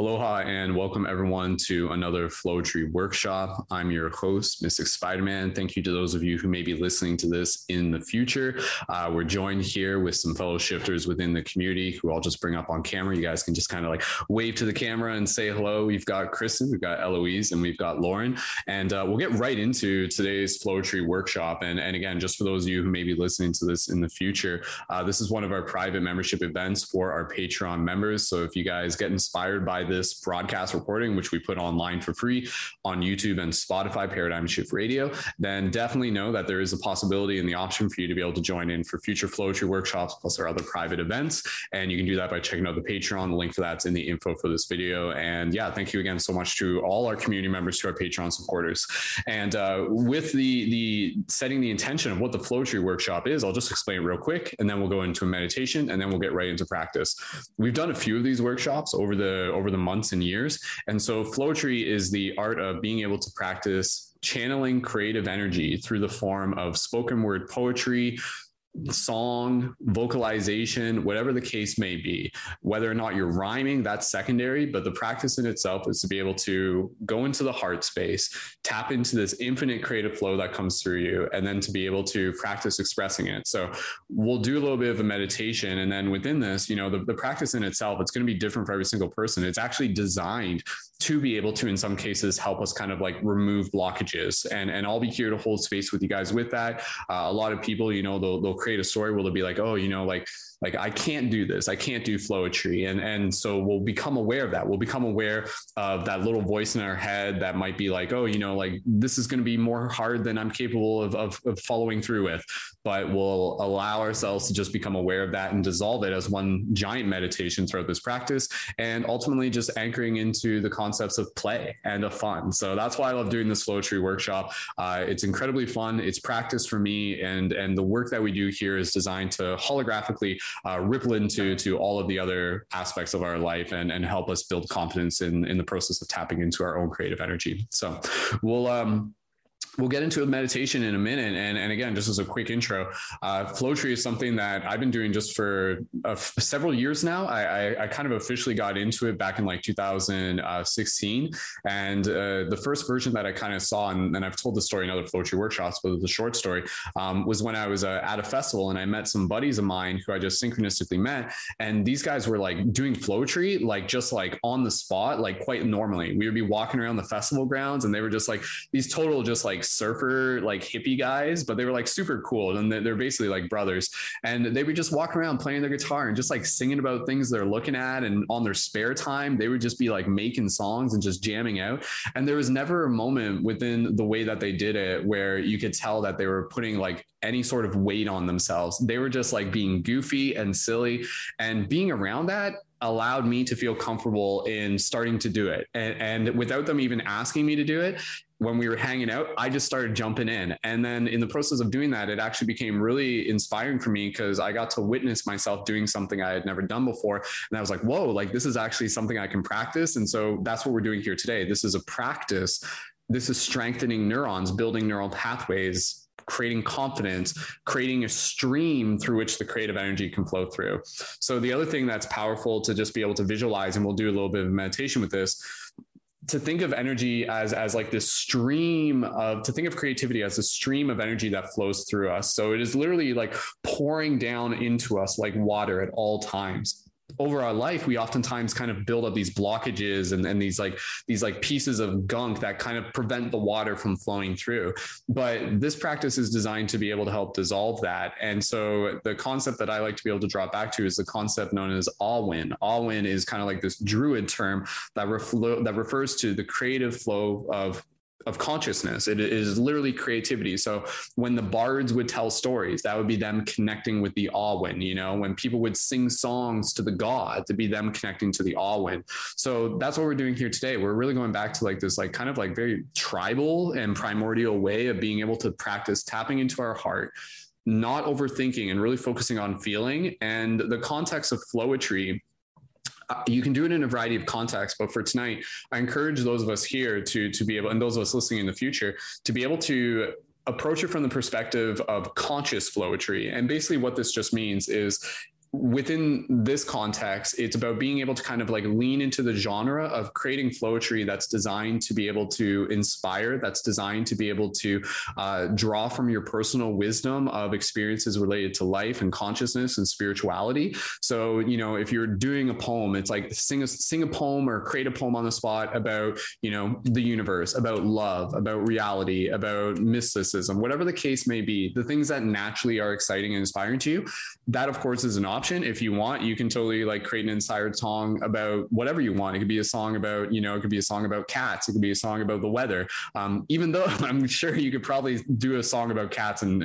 Aloha and welcome everyone to another Flowetry Workshop. I'm your host, Mystic Spiderman. Thank you to those of you who may be listening to this in the future. We're joined here with some fellow shifters within the community who I'll just bring up on camera. You guys can just kind of like wave to the camera and say hello. We've got Kristen, we've got Eloise, and we've got Lauren. And we'll get right into today's Flowetry Workshop. And again, just for those of you who may be listening to this in the future, this is one of our private membership events for our Patreon members. So if you guys get inspired by this broadcast recording, which we put online for free on YouTube and Spotify Paradigm Shift Radio, then definitely know that there is a possibility and the option for you to be able to join in for future Flowetry workshops plus our other private events. And you can do that by checking out the Patreon. The link for that's in the info for this video. And yeah, thank you again so much to all our community members, to our Patreon supporters. And with the setting the intention of what the Flowetry workshop is, I'll just explain it real quick, and then we'll go into a meditation, and then we'll get right into practice. We've done a few of these workshops over the months and years. And so Flowetry is the art of being able to practice channeling creative energy through the form of spoken word poetry, song, vocalization, whatever the case may be. Whether or not you're rhyming, that's secondary, but the practice in itself is to be able to go into the heart space, tap into this infinite creative flow that comes through you, and then to be able to practice expressing it. So we'll do a little bit of a meditation. And then within this, you know, the practice in itself, it's going to be different for every single person. It's actually designed to be able to, in some cases, help us kind of like remove blockages. And I'll be here to hold space with you guys with that. A lot of people, you know, they'll create a story where they'll be like, oh, you know, like I can't do this. I can't do Flowetry. And so we'll become aware of that. We'll become aware of that little voice in our head that might be like, oh, you know, like this is going to be more hard than I'm capable of following through with. But we'll allow ourselves to just become aware of that and dissolve it as one giant meditation throughout this practice. And ultimately just anchoring into the concepts of play and of fun. So that's why I love doing this Flowetry workshop. It's incredibly fun. It's practice for me. And the work that we do here is designed to holographically ripple into all of the other aspects of our life and help us build confidence in the process of tapping into our own creative energy. So we'll get into a meditation in a minute. And again, just as a quick intro, Flowetry is something that I've been doing just for several years now. I kind of officially got into it back in like 2016. And the first version that I kind of saw, and I've told the story in other Flowetry workshops, but the short story was when I was at a festival and I met some buddies of mine who I just synchronistically met. And these guys were like doing Flowetry, like just like on the spot, like quite normally. We would be walking around the festival grounds and they were just like these total just like surfer, like hippie guys, but they were like super cool. And they're basically like brothers. And they would just walk around playing their guitar and just like singing about things they're looking at. And on their spare time, they would just be like making songs and just jamming out. And there was never a moment within the way that they did it where you could tell that they were putting like any sort of weight on themselves. They were just like being goofy and silly, and being around that allowed me to feel comfortable in starting to do it. And without them even asking me to do it, when we were hanging out, I just started jumping in. And then in the process of doing that, it actually became really inspiring for me because I got to witness myself doing something I had never done before. And I was like, whoa, like this is actually something I can practice. And so that's what we're doing here today. This is a practice. This is strengthening neurons, building neural pathways, creating confidence, creating a stream through which the creative energy can flow through. So the other thing that's powerful to just be able to visualize, and we'll do a little bit of meditation with this, to think of energy as like this stream of, to think of creativity as a stream of energy that flows through us. So it is literally like pouring down into us like water at all times. Over our life, we oftentimes kind of build up these blockages and these pieces of gunk that kind of prevent the water from flowing through. But this practice is designed to be able to help dissolve that. And so the concept that I like to be able to draw back to is the concept known as Awen. Awen is kind of like this druid term that refers to the creative flow of consciousness. It is literally creativity. So when the bards would tell stories, that would be them connecting with the Awen. You know, when people would sing songs to the gods, it'd be them connecting to the Awen. So that's what we're doing here today. We're really going back to like this, like kind of like very tribal and primordial way of being able to practice tapping into our heart, not overthinking, and really focusing on feeling. And the context of Flowetry, you can do it in a variety of contexts, but for tonight, I encourage those of us here to be able, and those of us listening in the future, to be able to approach it from the perspective of conscious Flowetry. And basically what this just means is within this context, it's about being able to kind of like lean into the genre of creating flowetry that's designed to be able to inspire, that's designed to be able to draw from your personal wisdom of experiences related to life and consciousness and spirituality. So, you know, if you're doing a poem, it's like sing a poem or create a poem on the spot about, you know, the universe, about love, about reality, about mysticism, whatever the case may be, the things that naturally are exciting and inspiring to you. That, of course, is an option. If you want, you can totally like create an inspired song about whatever you want. It could be a song about, you know, it could be a song about cats. It could be a song about the weather. Even though I'm sure you could probably do a song about cats and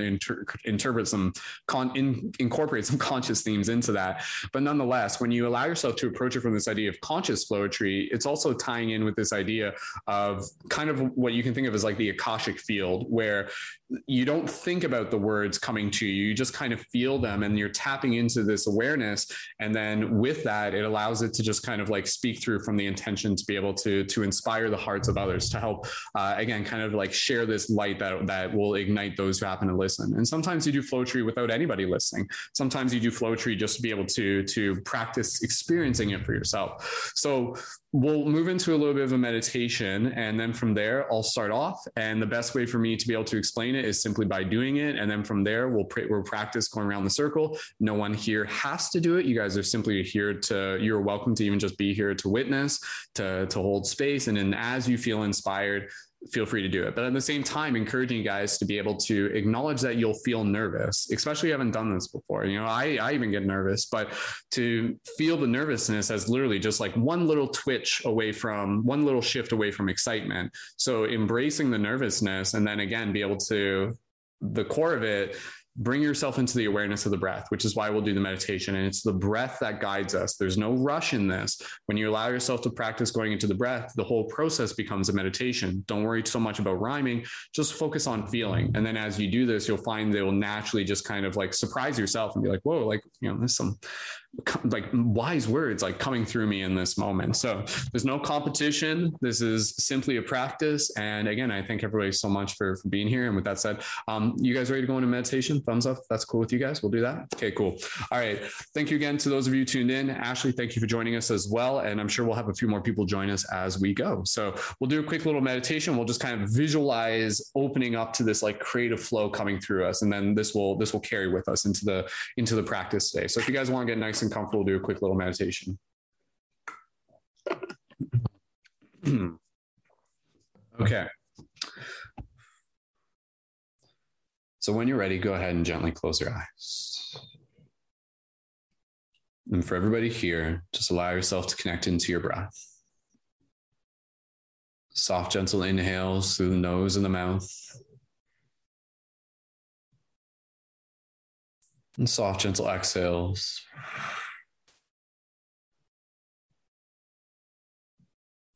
incorporate some conscious themes into that. But nonetheless, when you allow yourself to approach it from this idea of conscious flowetry, it's also tying in with this idea of kind of what you can think of as like the Akashic field, where you don't think about the words coming to you. You just kind of feel them and you're tapping into this awareness. And then with that, it allows it to just kind of like speak through from the intention to be able to inspire the hearts of others, to help, again, kind of like share this light that will ignite those who happen to listen. And sometimes you do flowetry without anybody listening. Sometimes you do flowetry just to be able to practice experiencing it for yourself. So we'll move into a little bit of a meditation. And then from there, I'll start off. And the best way for me to be able to explain it is simply by doing it. And then from there, we'll practice going around the circle. No one here has to do it. You guys are simply here you're welcome to even just be here to witness, to hold space. And then as you feel inspired, feel free to do it. But at the same time, encouraging you guys to be able to acknowledge that you'll feel nervous, especially if you haven't done this before. You know, I even get nervous, but to feel the nervousness as literally just like one little twitch away from, one little shift away from excitement. So embracing the nervousness, and then again, be able to, the core of it, bring yourself into the awareness of the breath, which is why we'll do the meditation. And it's the breath that guides us. There's no rush in this. When you allow yourself to practice going into the breath, the whole process becomes a meditation. Don't worry so much about rhyming, just focus on feeling. And then as you do this, you'll find they will naturally just kind of like surprise yourself and be like, whoa, like, you know, there's some like wise words like coming through me in this moment. So there's no competition. This is simply a practice. And again, I thank everybody so much for being here. And with that said, you guys ready to go into meditation? Thumbs up. That's cool with you guys. We'll do that. Okay, cool. All right. Thank you again to those of you tuned in. Ashley, thank you for joining us as well. And I'm sure we'll have a few more people join us as we go. So we'll do a quick little meditation. We'll just kind of visualize opening up to this like creative flow coming through us. And then this will carry with us into the practice today. So if you guys want to get nice and comfortable, do a quick little meditation. Okay. So when you're ready, go ahead and gently close your eyes. And for everybody here, just allow yourself to connect into your breath. Soft, gentle inhales through the nose and the mouth. And soft, gentle exhales.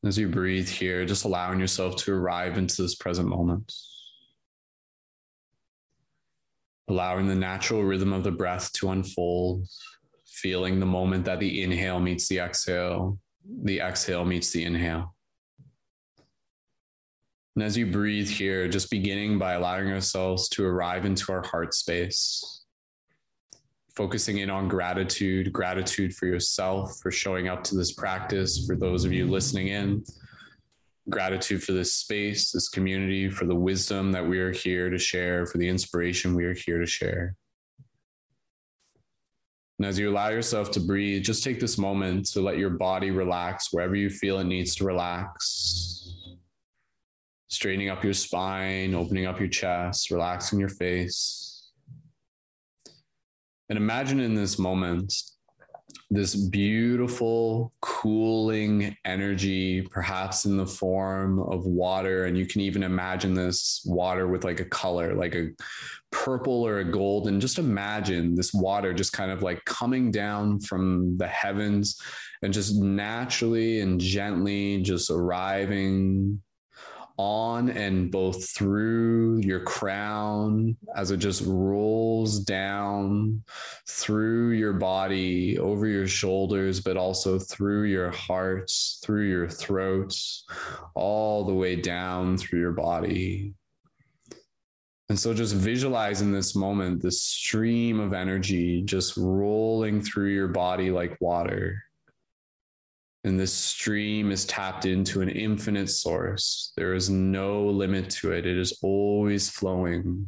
As you breathe here, just allowing yourself to arrive into this present moment. Allowing the natural rhythm of the breath to unfold, feeling the moment that the inhale meets the exhale meets the inhale. And as you breathe here, just beginning by allowing ourselves to arrive into our heart space. Focusing in on gratitude for yourself, for showing up to this practice, for those of you listening in, gratitude for this space, this community, for the wisdom that we are here to share, for the inspiration we are here to share. And as you allow yourself to breathe, just take this moment to let your body relax wherever you feel it needs to relax. Straightening up your spine, opening up your chest, relaxing your face. And imagine in this moment, this beautiful, cooling energy, perhaps in the form of water. And you can even imagine this water with like a color, like a purple or a gold. And just imagine this water just kind of like coming down from the heavens and just naturally and gently just arriving on and both through your crown as it just rolls down through your body, over your shoulders, but also through your heart, through your throat, all the way down through your body. And so just visualize in this moment, this stream of energy just rolling through your body like water. And this stream is tapped into an infinite source. There is no limit to it. It is always flowing.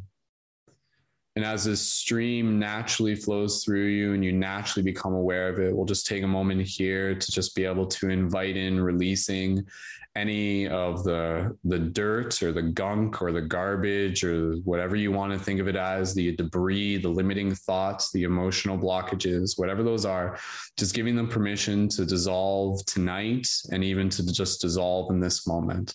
And as this stream naturally flows through you and you naturally become aware of it, we'll just take a moment here to just be able to invite in releasing any of the dirt or the gunk or the garbage or whatever you want to think of it as, the debris, the limiting thoughts, the emotional blockages, whatever those are, just giving them permission to dissolve tonight and even to just dissolve in this moment.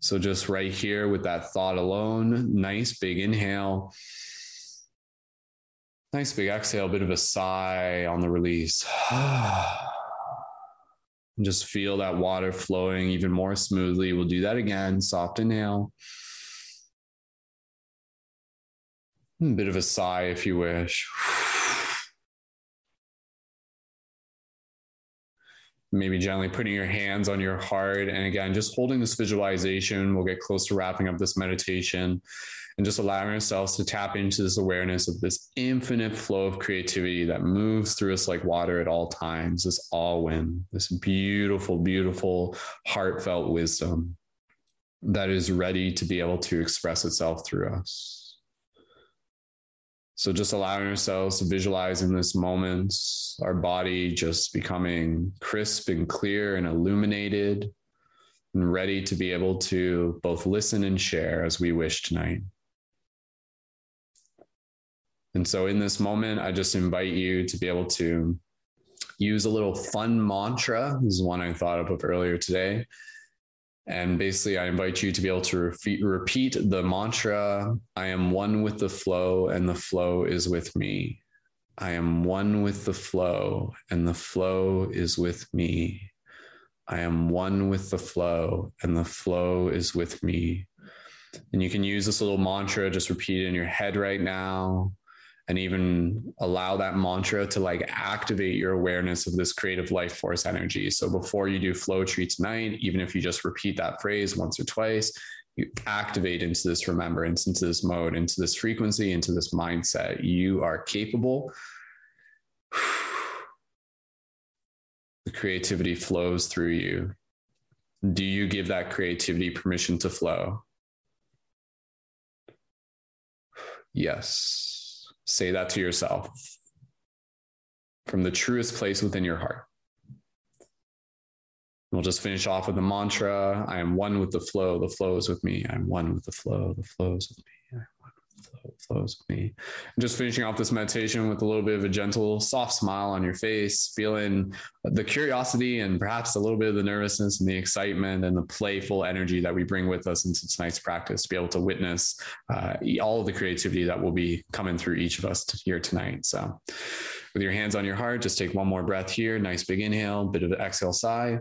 So just right here with that thought alone, nice big inhale. Nice big exhale, a bit of a sigh on the release. And just feel that water flowing even more smoothly. We'll do that again. Soft inhale. A bit of a sigh if you wish. Maybe gently putting your hands on your heart. And again, just holding this visualization. We'll get close to wrapping up this meditation and just allowing ourselves to tap into this awareness of this infinite flow of creativity that moves through us like water at all times. This Awen, this beautiful, beautiful, heartfelt wisdom that is ready to be able to express itself through us. So just allowing ourselves to visualize in this moment, our body just becoming crisp and clear and illuminated and ready to be able to both listen and share as we wish tonight. And so in this moment, I just invite you to be able to use a little fun mantra. This is one I thought up of earlier today. And basically, I invite you to be able to repeat the mantra, I am one with the flow and the flow is with me. I am one with the flow and the flow is with me. I am one with the flow and the flow is with me. And you can use this little mantra, just repeat it in your head right now. And even allow that mantra to like activate your awareness of this creative life force energy. So before you do Flowetry tonight, even if you just repeat that phrase once or twice, you activate into this remembrance, into this mode, into this frequency, into this mindset. You are capable. The creativity flows through you. Do you give that creativity permission to flow? Yes. Say that to yourself from the truest place within your heart. We'll just finish off with the mantra. I am one with the flow is with me. I'm one with the flow is with me. I'm one with the flow, flows with me. And just finishing off this meditation with a little bit of a gentle, soft smile on your face, feeling the curiosity and perhaps a little bit of the nervousness and the excitement and the playful energy that we bring with us into tonight's practice to be able to witness all of the creativity that will be coming through each of us here tonight. So with your hands on your heart, just take one more breath here. Nice big inhale, bit of an exhale sigh.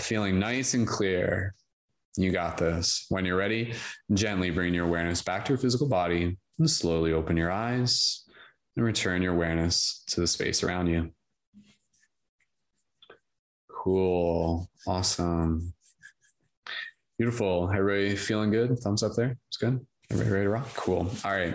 Feeling nice and clear. You got this. When you're ready, gently bring your awareness back to your physical body and slowly open your eyes and return your awareness to the space around you. Cool. Awesome. Beautiful. Everybody feeling good? Thumbs up there. It's good. Everybody ready to rock? Cool. All right.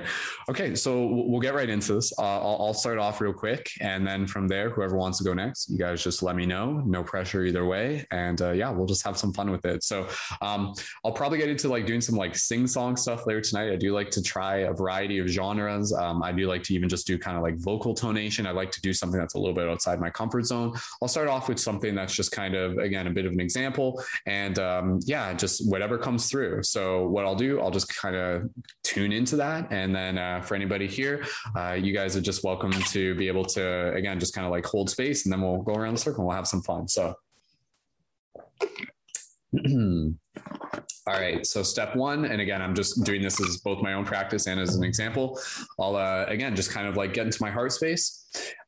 Okay. So we'll get right into this. I'll start off real quick. And then from there, whoever wants to go next, you guys just let me know. No pressure either way. And yeah, we'll just have some fun with it. So I'll probably get into like doing some like sing-song stuff later tonight. I do like to try a variety of genres. I do like to even just do kind of like vocal tonation. I like to do something that's a little bit outside my comfort zone. I'll start off with something that's just kind of, again, a bit of an example. And yeah, just whatever comes through. So what I'll do, I'll just kind of tune into that. And then for anybody here, you guys are just welcome to be able to, again, just kind of like hold space and then we'll go around the circle and we'll have some fun. So, all right. So step one, and again, I'm just doing this as both my own practice and as an example. I'll, again, just kind of like get into my heart space.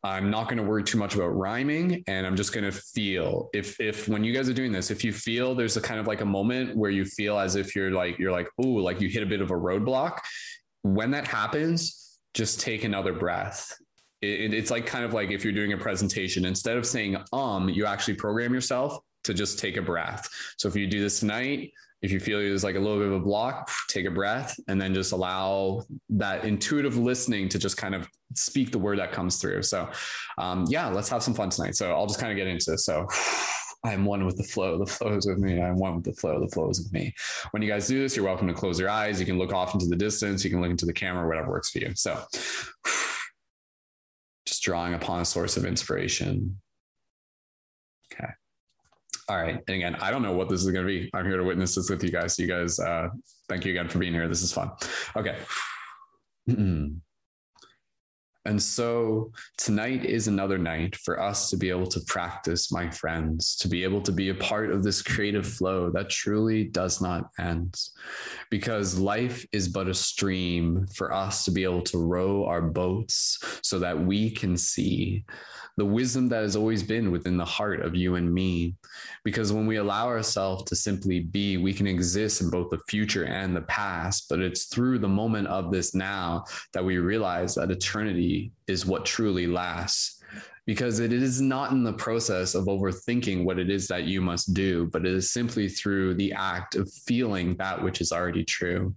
I'm not going to worry too much about rhyming, and I'm just going to feel if when you guys are doing this, if you feel there's a kind of like a moment where you feel as if you're like, oh, like you hit a bit of a roadblock. When that happens, just take another breath. It's like kind of like if you're doing a presentation, instead of saying, you actually program yourself to just take a breath. So if you do this tonight, If you feel there's like a little bit of a block, take a breath and then just allow that intuitive listening to just kind of speak the word that comes through. So yeah, let's have some fun tonight. So I'll just kind of get into this. So I am one with the flow. The flow is with me. I am one with the flow. The flow is with me. When you guys do this, you're welcome to close your eyes. You can look off into the distance. You can look into the camera, whatever works for you. So just drawing upon a source of inspiration. Okay. All right. And again, I don't know what this is going to be. I'm here to witness this with you guys. So you guys, thank you again for being here. This is fun. Okay. And so tonight is another night for us to be able to practice, my friends, to be able to be a part of this creative flow that truly does not end, because life is but a stream for us to be able to row our boats so that we can see the wisdom that has always been within the heart of you and me. Because when we allow ourselves to simply be, we can exist in both the future and the past, but it's through the moment of this now that we realize that eternity is what truly lasts, because it is not in the process of overthinking what it is that you must do, but it is simply through the act of feeling that which is already true.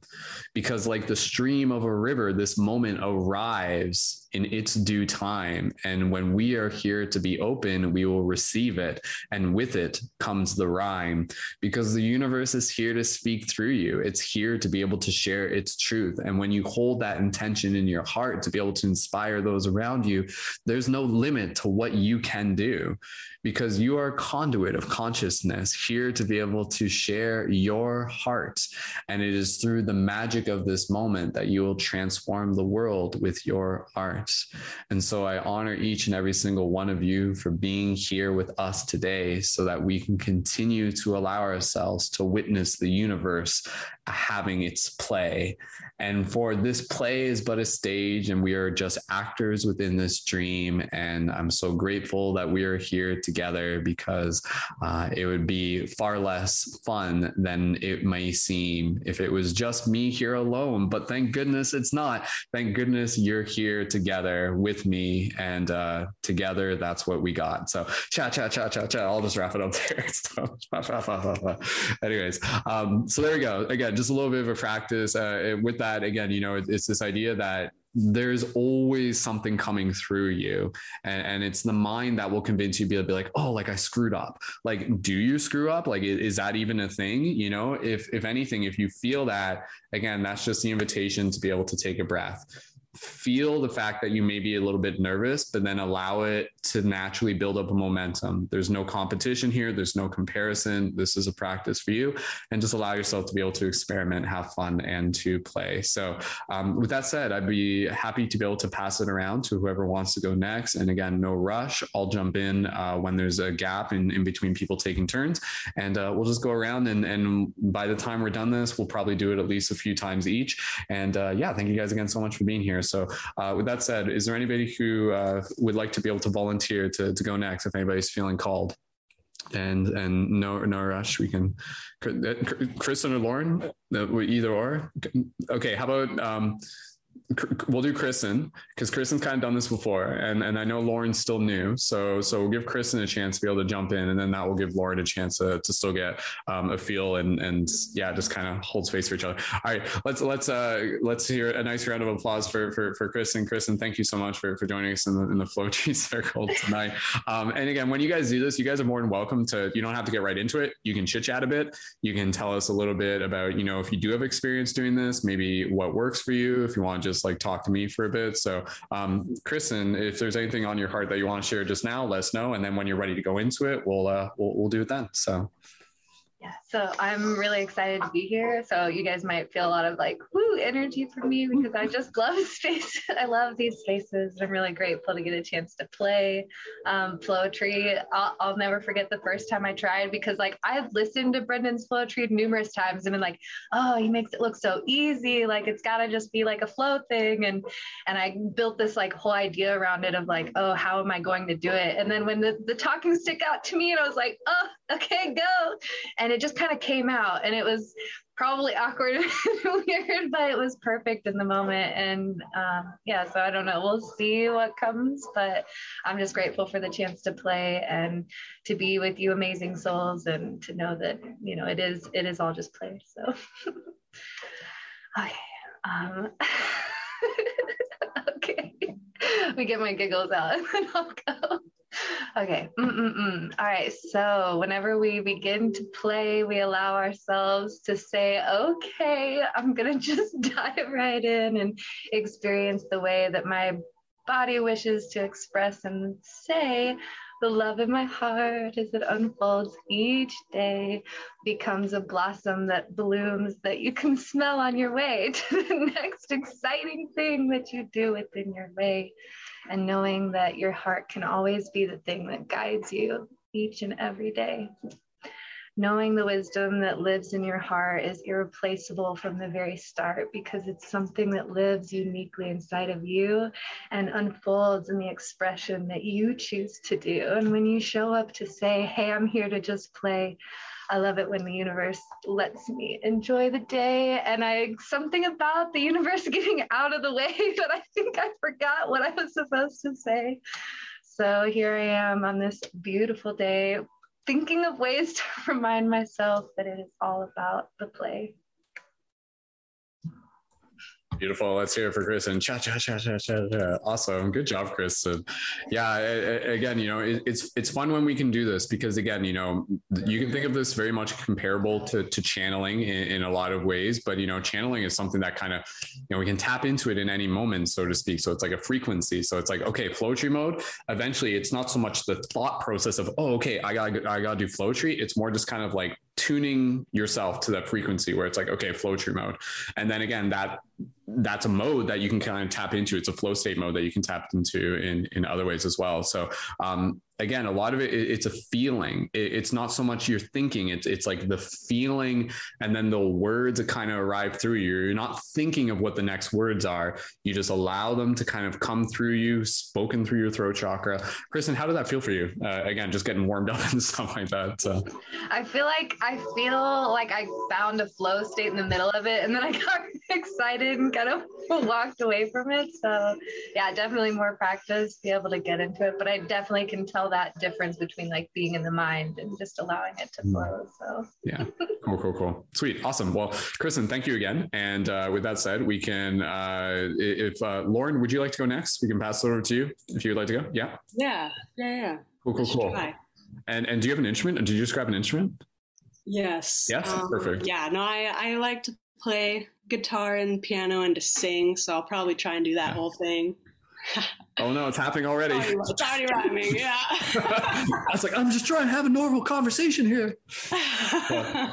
Because like the stream of a river, this moment arrives in its due time. And when we are here to be open, we will receive it. And with it comes the rhyme, because the universe is here to speak through you. It's here to be able to share its truth. And when you hold that intention in your heart to be able to inspire those around you, there's no limit to what you can do, because you are a conduit of consciousness here to be able to share your heart. And it is through the magic of this moment that you will transform the world with your art. And so I honor each and every single one of you for being here with us today, so that we can continue to allow ourselves to witness the universe having its play. And for this play is but a stage, and we are just actors within this dream. And I'm so grateful that we are here together, because it would be far less fun than it may seem if it was just me here alone. But thank goodness it's not. Thank goodness you're here together with me, and together that's what we got. So cha-cha-cha-cha-cha. I'll just wrap it up there. So, anyways, so there we go. Again, just a little bit of a practice. With that, again, you know, it's this idea that there's always something coming through you, and it's the mind that will convince you to be like, oh, like I screwed up. Like, do you screw up? Like, is that even a thing? You know, if anything, if you feel that, again, that's just the invitation to be able to take a breath. Feel the fact that you may be a little bit nervous, but then allow it to naturally build up a momentum. There's no competition here. There's no comparison. This is a practice for you, and just allow yourself to be able to experiment, have fun, and to play. So with that said, I'd be happy to be able to pass it around to whoever wants to go next. And again, no rush. I'll jump in when there's a gap in between people taking turns, and we'll just go around. And by the time we're done this, we'll probably do it at least a few times each. And yeah, thank you guys again so much for being here. So with that said, is there anybody who would like to be able to volunteer to go next if anybody's feeling called? And no rush. We can, Kristen or Lauren, either or. Okay, how about we'll do Kristen, because Kristen's kind of done this before, and I know Lauren's still new, so we'll give Kristen a chance to be able to jump in, and then that will give Lauren a chance to still get a feel and yeah, just kind of hold space for each other. All right, let's hear a nice round of applause for Kristen. Kristen, thank you so much for joining us in the Flowetry Circle tonight. And again, when you guys do this, you guys are more than welcome to. You don't have to get right into it. You can chit chat a bit. You can tell us a little bit about, you know, if you do have experience doing this, maybe what works for you. If you want to just like talk to me for a bit. So Kristen, if there's anything on your heart that you want to share just now, let us know. And then when you're ready to go into it, we'll do it then. So. Yeah. So I'm really excited to be here. So you guys might feel a lot of like, woo, energy from me, because I just love space. I love these spaces. I'm really grateful to get a chance to play Flowetry. I'll never forget the first time I tried, because like I've listened to Brendan's Flowetry numerous times and been like, oh, he makes it look so easy. Like it's gotta just be like a flow thing. And I built this like whole idea around it of like, oh, how am I going to do it? And then when the talking stick got to me, and I was like, oh, okay, go. And and it just kind of came out, and it was probably awkward and weird, but it was perfect in the moment. And yeah, so I don't know, we'll see what comes, but I'm just grateful for the chance to play and to be with you amazing souls, and to know that, you know, it is all just play. So okay. Okay, let me get my giggles out and then I'll go. Okay. All right. So whenever we begin to play, we allow ourselves to say, okay, I'm going to just dive right in and experience the way that my body wishes to express and say the love in my heart as it unfolds each day, becomes a blossom that blooms that you can smell on your way to the next exciting thing that you do within your way. And knowing that your heart can always be the thing that guides you each and every day. Knowing the wisdom that lives in your heart is irreplaceable from the very start, because it's something that lives uniquely inside of you and unfolds in the expression that you choose to do. And when you show up to say, hey, I'm here to just play, I love it when the universe lets me enjoy the day. And something about the universe getting out of the way, but I think I forgot what I was supposed to say. So here I am on this beautiful day, thinking of ways to remind myself that it is all about the play. Beautiful. Let's hear it for Chris. And cha cha cha cha cha cha. Awesome. Good job, Chris. So, yeah. Again, you know, it's fun when we can do this, because again, you know, you can think of this very much comparable to channeling in a lot of ways. But you know, channeling is something that kind of, you know, we can tap into it in any moment, so to speak. So it's like a frequency. So it's like, okay, Flowetry mode. Eventually, it's not so much the thought process of, oh, okay, I gotta do Flowetry. It's more just kind of like tuning yourself to that frequency where it's like, okay, Flowetry mode. And then again, that's a mode that you can kind of tap into. It's a flow state mode that you can tap into in other ways as well. So, again, a lot of it's a feeling. It's not so much your thinking. It's like the feeling, and then the words that kind of arrive through you. You're not thinking of what the next words are. You just allow them to kind of come through you, spoken through your throat chakra. Kristen, how did that feel for you? Again, just getting warmed up and stuff like that. So. I feel like I found a flow state in the middle of it, and then I got excited and kind of walked away from it. So yeah, definitely more practice, be able to get into it. But I definitely can tell that difference between like being in the mind and just allowing it to flow. So yeah, cool. Sweet. Awesome. Well, Kristen, thank you again. And with that said, we can, if Lauren, would you like to go next? We can pass it over to you if you'd like to go. Yeah. Yeah. Cool. And do you have an instrument? Did you just grab an instrument? Yes. Perfect. Yeah, no, I like to play guitar and piano and to sing. So I'll probably try and do that whole thing. Oh no, it's happening already. It's already rhyming, yeah. I was like, I'm just trying to have a normal conversation here. Yeah.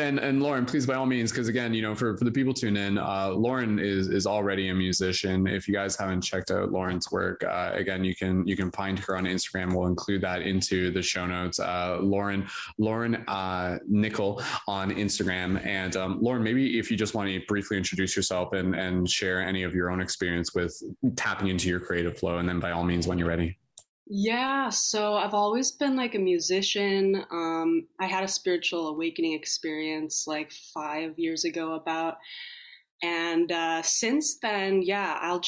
And Lauren, please, by all means, because again, you know, for the people tuning in, Lauren is already a musician. If you guys haven't checked out Lauren's work, again, you can find her on Instagram. We'll include that into the show notes. Lauren Nickel on Instagram. And Lauren, maybe if you just want to briefly introduce yourself and share any of your own experience with tapping into your creative flow, and then by all means when you're ready. Yeah, so I've always been like a musician. I had a spiritual awakening experience like 5 years ago about, and since then, yeah, I'll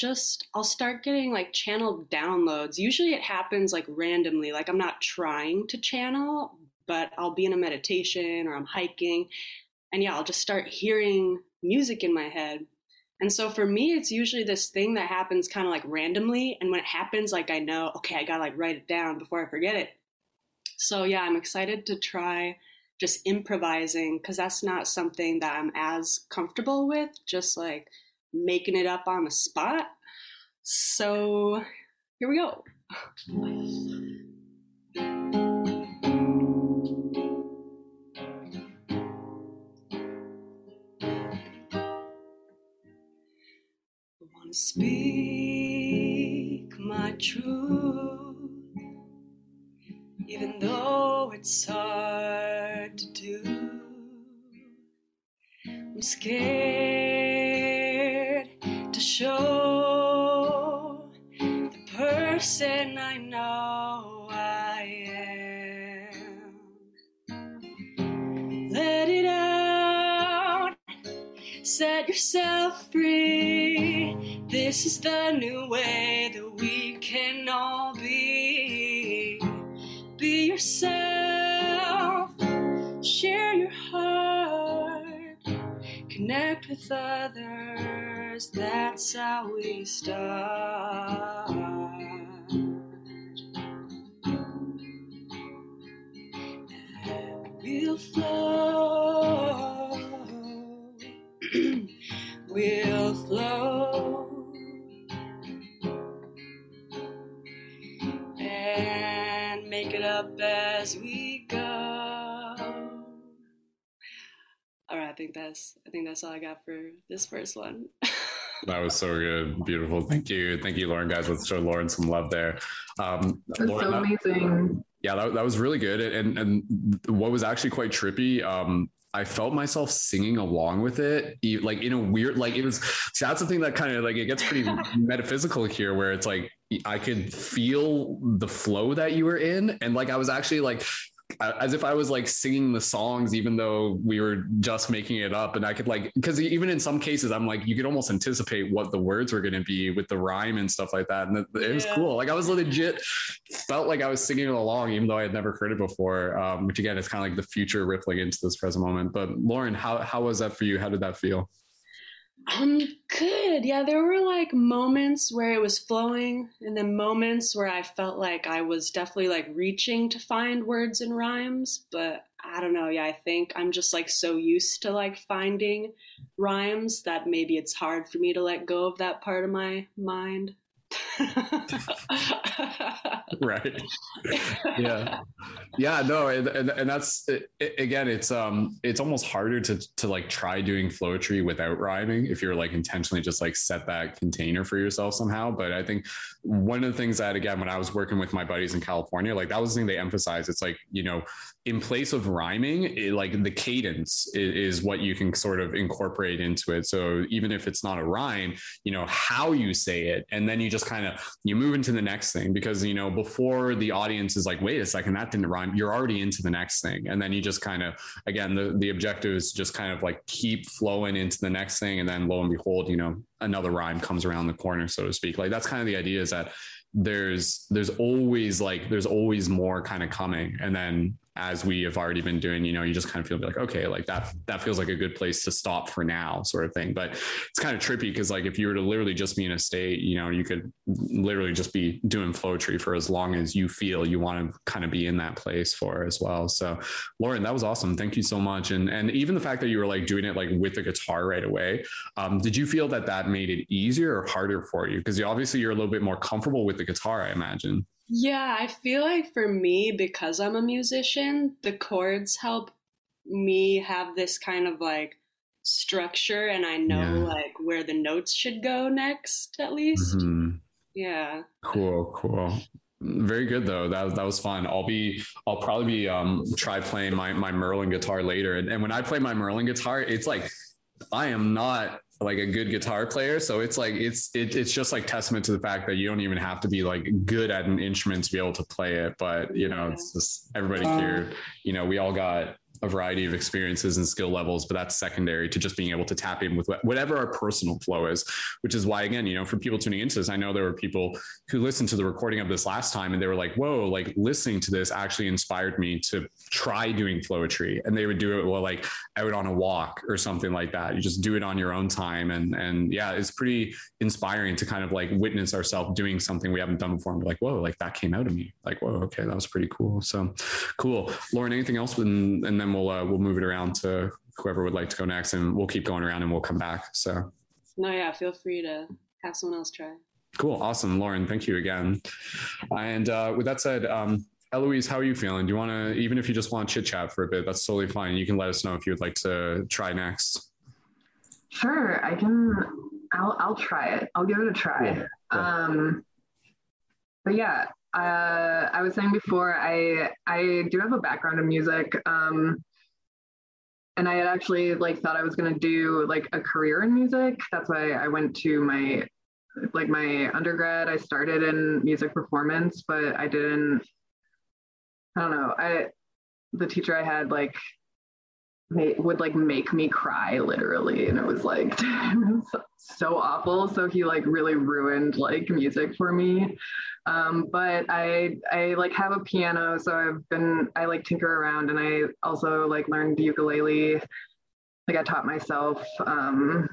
start getting like channeled downloads. Usually it happens like randomly, like I'm not trying to channel, but I'll be in a meditation or I'm hiking, and yeah, I'll just start hearing music in my head. And so for me, it's usually this thing that happens kind of like randomly. And when it happens, like I know, okay, I got to like write it down before I forget it. So yeah, I'm excited to try just improvising, because that's not something that I'm as comfortable with, just like making it up on the spot. So here we go. Speak my truth, even though it's hard to do. I'm scared to show the person I know I am. set yourself free. This is the new way that we can all be. Be yourself, share your heart, connect with others, that's how we start. We'll flow, we'll flow, and make it up as we go. All right, I think that's all I got for this first one. That was so good. Beautiful. Thank you, Lauren. Guys, let's show Lauren some love there. That's Lauren, so amazing. Yeah, that was really good. And what was actually quite trippy, I felt myself singing along with it, like in a weird, like it was, so that's the thing that kind of like, it gets pretty metaphysical here, where it's like, I could feel the flow that you were in. And like, I was actually like, as if I was like singing the songs, even though we were just making it up. And I could like, because even in some cases, I'm like, you could almost anticipate what the words were going to be with the rhyme and stuff like that. And it was cool. Like I was legit felt like I was singing along, even though I had never heard it before, which again, is kind of like the future rippling into this present moment. But Lauren, how was that for you? How did that feel? Good. Yeah, there were like moments where it was flowing and then moments where I felt like I was definitely like reaching to find words and rhymes, but I don't know. Yeah, I think I'm just like so used to like finding rhymes that maybe it's hard for me to let go of that part of my mind. Right. Yeah. No. And that's again, it's almost harder to like try doing flowetry without rhyming if you're like intentionally just like set that container for yourself somehow. But I think one of the things that, again, when I was working with my buddies in California, like that was the thing they emphasized. It's like, you know, in place of rhyming, like the cadence is what you can sort of incorporate into it. So even if it's not a rhyme, you know, how you say it, and then you just kind of, you move into the next thing, because, you know, before the audience is like, wait a second, that didn't rhyme, you're already into the next thing. And then you just kind of, again, the objective is just kind of like keep flowing into the next thing. And then lo and behold, you know, another rhyme comes around the corner, so to speak. Like that's kind of the idea, is that there's always more kind of coming. And then as we have already been doing, you know, you just kind of feel like, okay, like that feels like a good place to stop for now, sort of thing. But it's kind of trippy, because like if you were to literally just be in a state, you know, you could literally just be doing flowetry for as long as you feel you want to kind of be in that place for as well. So Lauren, that was awesome. Thank you so much. And even the fact that you were like doing it like with the guitar right away, did you feel that made it easier or harder for you? Because obviously you're a little bit more comfortable with the guitar, I imagine. Yeah, I feel like for me, because I'm a musician, the chords help me have this kind of like structure, and I know like where the notes should go next, at least. Mm-hmm. Yeah. Cool. Very good though. That was fun. I'll probably try playing my Merlin guitar later. And when I play my Merlin guitar, it's like, I am not like a good guitar player. So it's like, it's just like testament to the fact that you don't even have to be like good at an instrument to be able to play it. But you know, it's just everybody here, you know, we all got a variety of experiences and skill levels, but that's secondary to just being able to tap in with whatever our personal flow is, which is why, again, you know, for people tuning into this, I know there were people who listened to the recording of this last time and they were like, whoa, like listening to this actually inspired me to try doing flowetry. And they would do it while like out on a walk or something like that. You just do it on your own time. And yeah, it's pretty inspiring to kind of like witness ourselves doing something we haven't done before. And be like, whoa, like that came out of me. Like, whoa, okay, that was pretty cool. So cool. Lauren, anything else? And then we'll move it around to whoever would like to go next, and we'll keep going around and we'll come back. So no, yeah, feel free to have someone else try. Cool. Awesome. Lauren, thank you again. And with that said, Eloise, how are you feeling? Do you want to, even if you just want to chit chat for a bit, that's totally fine. You can let us know if you would like to try next. Sure. I'll try it. I'll give it a try. Cool. But yeah, I was saying before, I do have a background in music, and I had actually like thought I was going to do like a career in music. That's why I went to my undergrad. I started in music performance, but the teacher I had like would like make me cry literally, and it was like so awful. So he like really ruined like music for me. But I like have a piano, so I like tinker around, and I also like learned the ukulele. Like I taught myself, and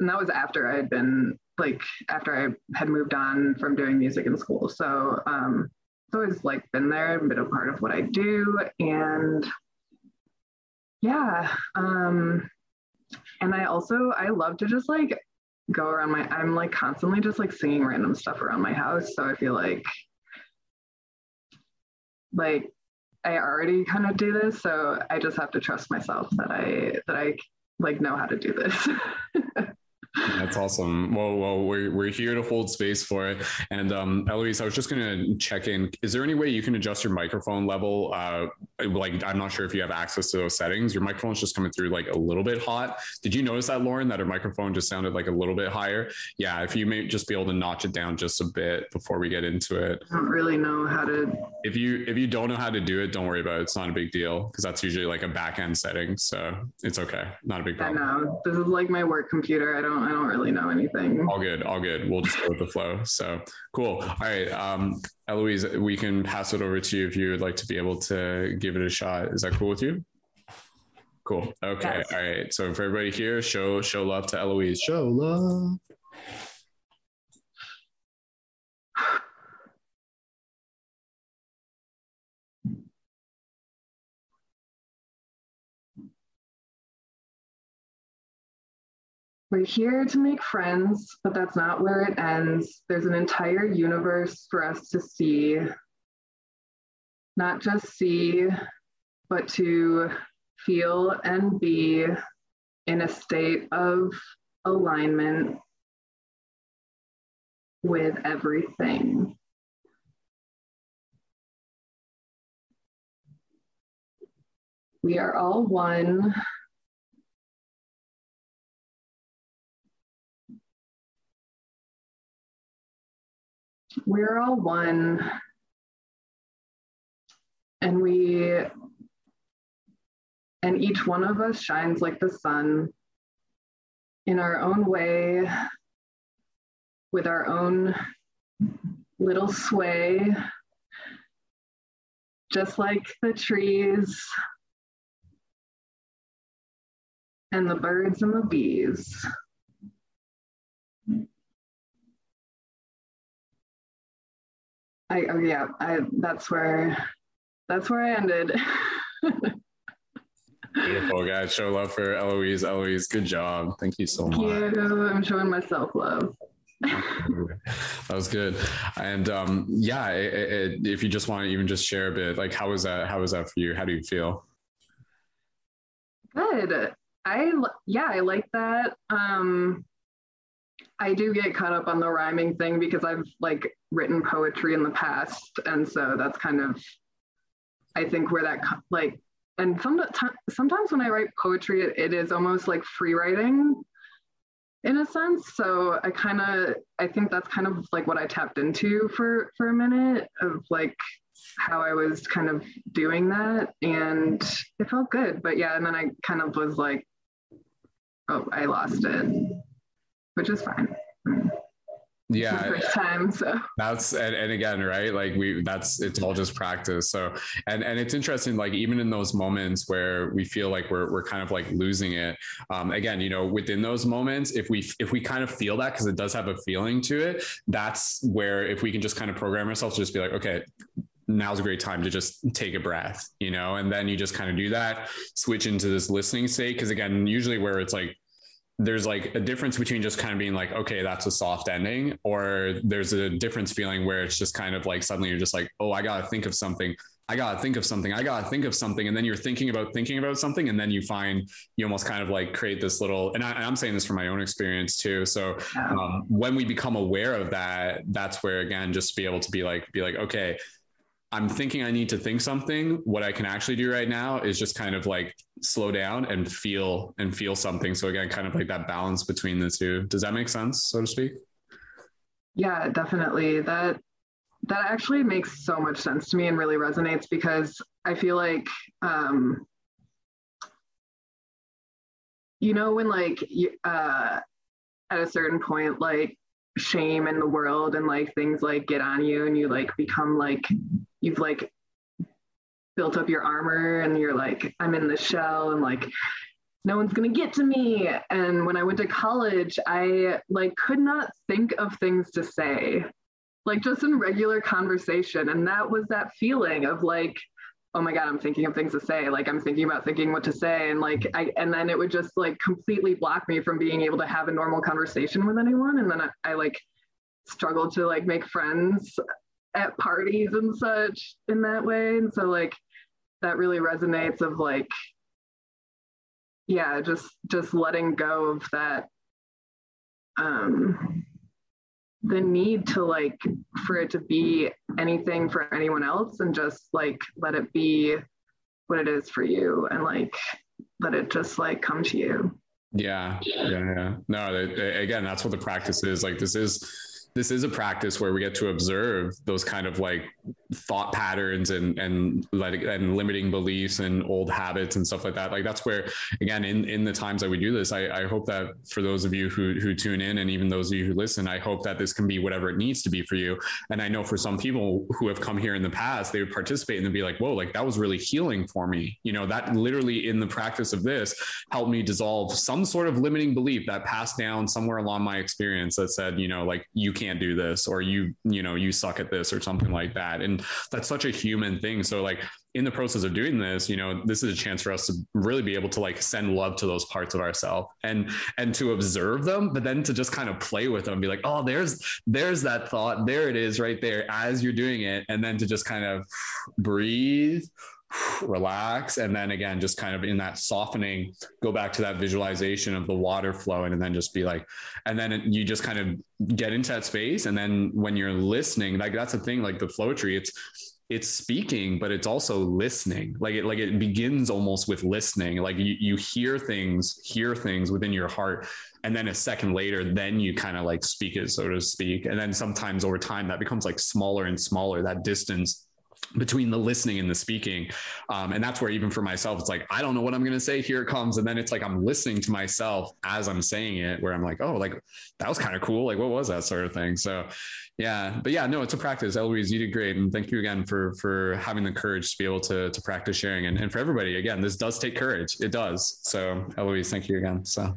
that was after I had been like, after I had moved on from doing music in school. So it's always like been there, been a part of what I do. And yeah. And I love to just like go around I'm like constantly just like singing random stuff around my house. So I feel like I already kind of do this. So I just have to trust myself that I like know how to do this. That's awesome. Well, we're here to hold space for it. And Eloise, I was just going to check in. Is there any way you can adjust your microphone level? Like, I'm not sure if you have access to those settings. Your microphone's just coming through like a little bit hot. Did you notice that, Lauren, that her microphone just sounded like a little bit higher? Yeah, if you may just be able to notch it down just a bit before we get into it. I don't really know how to. If you don't know how to do it, don't worry about it. It's not a big deal because that's usually like a back end setting. So it's okay. Not a big problem. I know. This is like my work computer. I don't really know anything. All good. We'll just go with the flow. So cool. All right. Eloise, we can pass it over to you if you would like to be able to give it a shot. Is that cool with you? Cool. Okay. Yes. All right. So for everybody here, show love to Eloise. Show love. We're here to make friends, but that's not where it ends. There's an entire universe for us to see. Not just see, but to feel and be in a state of alignment with everything. We are all one. We're all one, and each one of us shines like the sun in our own way, with our own little sway, just like the trees and the birds and the bees. That's where I ended. Beautiful, guys. Show love for Eloise. Eloise, good job. Thank you so much. You. I'm showing myself love. That was good. And if you just want to even just share a bit, like how was that for you? How do you feel? Good. I like that. I do get caught up on the rhyming thing because I've like written poetry in the past. And so that's kind of, I think where that like, and sometimes when I write poetry, it is almost like free writing in a sense. So I think that's kind of like what I tapped into for a minute of like how I was kind of doing that, and it felt good. But yeah, and then I kind of was like, oh, I lost it. Which is fine. Yeah. First time, so. That's, and again, right? Like it's all just practice. So, and it's interesting, like even in those moments where we feel like we're kind of like losing it, again, you know, within those moments, if we kind of feel that, cause it does have a feeling to it, that's where, if we can just kind of program ourselves to just be like, okay, now's a great time to just take a breath, you know, and then you just kind of do that, switch into this listening state. Cause again, usually where it's like, there's like a difference between just kind of being like, okay, that's a soft ending, or there's a difference feeling where it's just kind of like, suddenly you're just like, oh, I got to think of something. And then you're thinking about something. And then you almost kind of like create this little, and I'm saying this from my own experience too. So when we become aware of that, that's where, again, just be able to be like, okay, I'm thinking I need to think something. What I can actually do right now is just kind of like slow down and feel something. So again, kind of like that balance between the two. Does that make sense, so to speak? Yeah, definitely. That actually makes so much sense to me and really resonates, because I feel like you know, when like at a certain point, like shame in the world and like things like get on you and you like become like, you've like built up your armor and you're like, I'm in the shell and like, no one's gonna get to me. And when I went to college, I like could not think of things to say, like just in regular conversation. And that was that feeling of like, oh my God, I'm thinking of things to say. Like I'm thinking about thinking what to say. And like, and then it would just like completely block me from being able to have a normal conversation with anyone. And then I like struggled to like make friends at parties and such in that way. And so like, that really resonates of like, yeah, just letting go of that, the need to like for it to be anything for anyone else and just like let it be what it is for you and like let it just like come to you. Yeah. No, again, that's what the practice is. Like this is a practice where we get to observe those kind of like thought patterns and limiting beliefs and old habits and stuff like that. Like that's where, again, in the times that we do this, I hope that for those of you who tune in and even those of you who listen, I hope that this can be whatever it needs to be for you. And I know for some people who have come here in the past, they would participate and they'd be like, whoa, like that was really healing for me. You know, that literally in the practice of this helped me dissolve some sort of limiting belief that passed down somewhere along my experience that said, you know, like you can't do this, or you suck at this or something like that. And that's such a human thing. So like in the process of doing this, you know, this is a chance for us to really be able to like send love to those parts of ourselves and to observe them, but then to just kind of play with them and be like, oh, there's that thought. There it is right there as you're doing it. And then to just kind of breathe, relax. And then again, just kind of in that softening, go back to that visualization of the water flowing, and then just be like, and then you just kind of get into that space. And then when you're listening, like that's the thing, like the Flowetry, it's speaking, but it's also listening. Like it begins almost with listening. Like you hear things within your heart. And then a second later, then you kind of like speak it, so to speak. And then sometimes over time that becomes like smaller and smaller, that distance between the listening and the speaking. And that's where even for myself, it's like, I don't know what I'm going to say. Here it comes. And then it's like, I'm listening to myself as I'm saying it, where I'm like, oh, like that was kind of cool. Like, what was that sort of thing? So yeah, but yeah, no, it's a practice. Eloise, you did great. And thank you again for having the courage to be able to practice sharing. And for everybody, again, this does take courage. It does. So Eloise, thank you again. So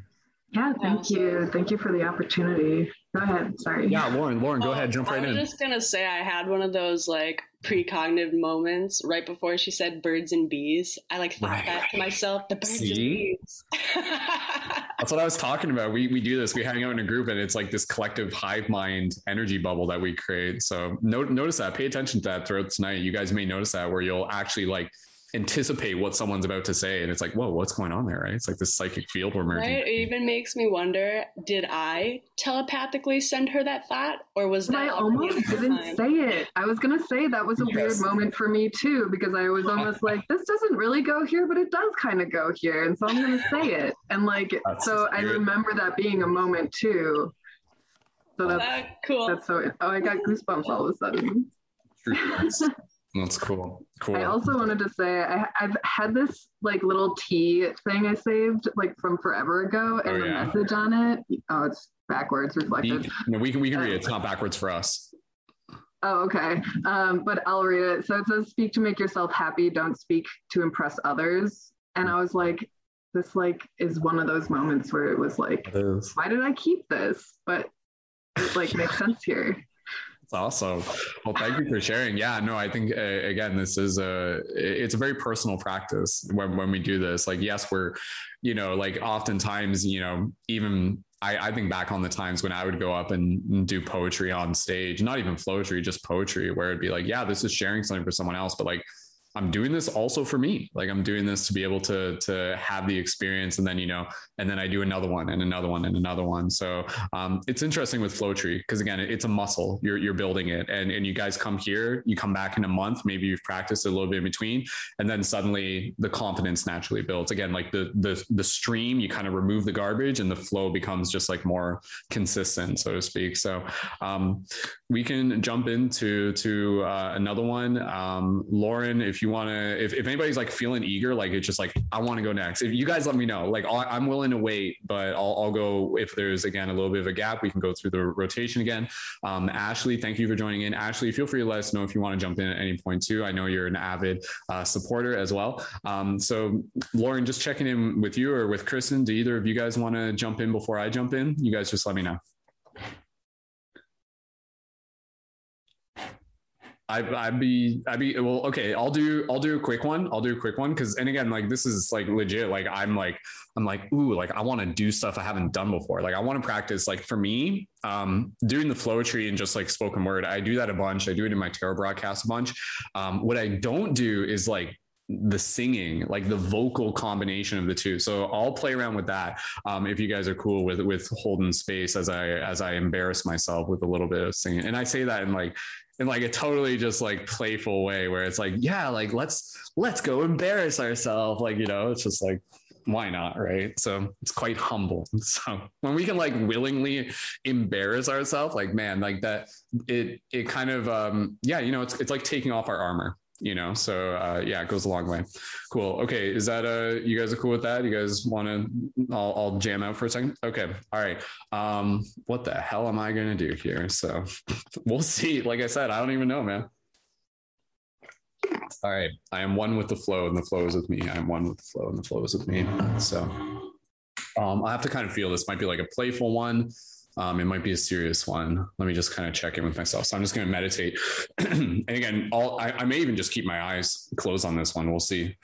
yeah, thank you. Thank you for the opportunity. Go ahead. Sorry. Yeah, Lauren, go ahead. Jump right in. I was just going to say I had one of those like precognitive moments right before she said birds and bees. I like thought that to myself, the birds and bees. That's what I was talking about. We do this. We hang out in a group and it's like this collective hive mind energy bubble that we create. So notice that. Pay attention to that throughout tonight. You guys may notice that where you'll actually like anticipate what someone's about to say, and it's like, whoa, what's going on there, right? It's like this psychic field we're merging. Right? It even makes me wonder, did I telepathically send her that thought, or was that? I almost didn't say it. I was gonna say that was a weird moment for me too, because I was almost like, this doesn't really go here, but it does kind of go here, and so I'm gonna say it. And like, so I remember that being a moment too. So that's cool. That's so. Oh, I got goosebumps all of a sudden. That's cool. I also wanted to say I've had this like little tea thing I saved like from forever ago, and the message on it. Oh, it's backwards reflected. We can read it. It's not backwards for us. Oh, okay. But I'll read it. So it says, "Speak to make yourself happy. Don't speak to impress others." And I was like, "This like is one of those moments where it was like, why did I keep this?" But it like makes sense here. Awesome. Well, thank you for sharing. Yeah, no, I think again, this is it's a very personal practice when we do this. Like, yes, we're, you know, like oftentimes, you know, even I think back on the times when I would go up and do poetry on stage, not even Flowetry, just poetry, where it'd be like, yeah, this is sharing something for someone else, but like, I'm doing this also for me. Like I'm doing this to be able to have the experience. And then, you know, and then I do another one and another one and another one. So it's interesting with Flowetry, because again, it's a muscle. You're building it. And you guys come here, you come back in a month, maybe you've practiced a little bit in between. And then suddenly the confidence naturally builds. Again, like the stream, you kind of remove the garbage and the flow becomes just like more consistent, so to speak. So we can jump into another one. Lauren, if if you want to, if anybody's like feeling eager, like it's just like, I want to go next. If you guys let me know, like I'm willing to wait, but I'll go if there's again, a little bit of a gap, we can go through the rotation again. Ashley, thank you for joining in. Ashley, feel free to let us know if you want to jump in at any point too. I know you're an avid supporter as well. So Lauren, just checking in with you or with Kristen, do either of you guys want to jump in before I jump in? You guys just let me know. I'd be well, okay. I'll do a quick one. Cause, and again, like, this is like legit. Like, I'm like, ooh, like I want to do stuff I haven't done before. Like I want to practice, like for me, doing the flowetry and just like spoken word, I do that a bunch. I do it in my tarot broadcast a bunch. What I don't do is like the singing, like the vocal combination of the two. So I'll play around with that. If you guys are cool with holding space as I embarrass myself with a little bit of singing. And I say that in like a totally just like playful way where it's like, yeah, like let's go embarrass ourselves. Like, you know, it's just like, why not? Right. So it's quite humble. So when we can like willingly embarrass ourselves, like, man, like that, it kind of, yeah, you know, it's like taking off our armor, you know? So, yeah, it goes a long way. Cool. Okay. Is that, you guys are cool with that? You guys want to, I'll jam out for a second. Okay. All right. What the hell am I going to do here? So we'll see. Like I said, I don't even know, man. All right. I am one with the flow and the flow is with me. I am one with the flow and the flow is with me. So, I have to kind of feel this might be like a playful one. It might be a serious one. Let me just kind of check in with myself. So I'm just going to meditate. And again, I may even just keep my eyes closed on this one. We'll see.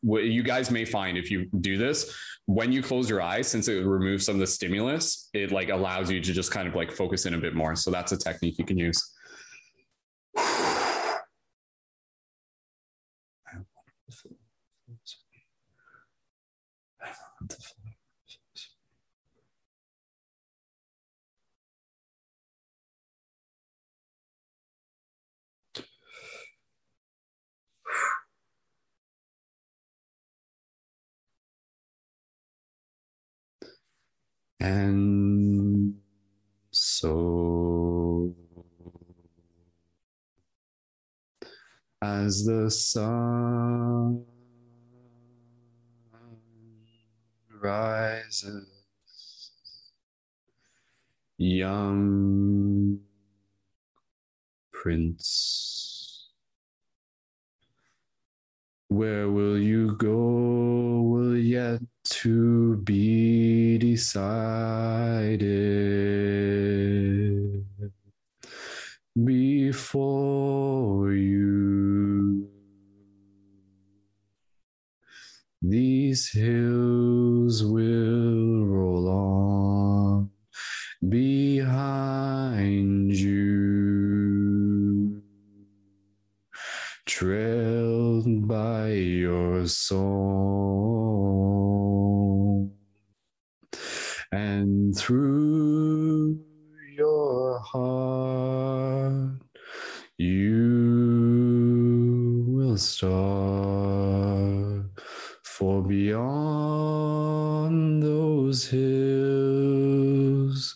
What you guys may find if you do this, when you close your eyes, since it removes some of the stimulus, it like allows you to just kind of like focus in a bit more. So that's a technique you can use. And so, as the sun rises, young prince, where will you go? Will yet to be decided before you. These hills will roll on behind you, trailed by your song. And through your heart, you will start, for beyond those hills,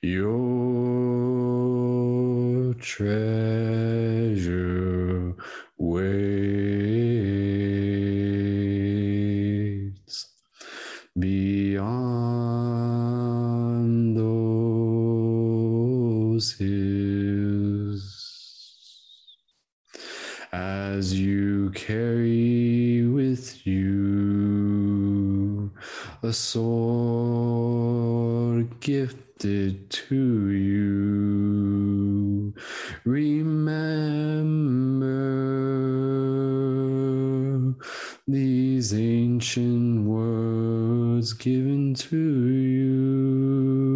your treasure waits beyond his, as you carry with you a sword gifted to you, remember these ancient words given to you.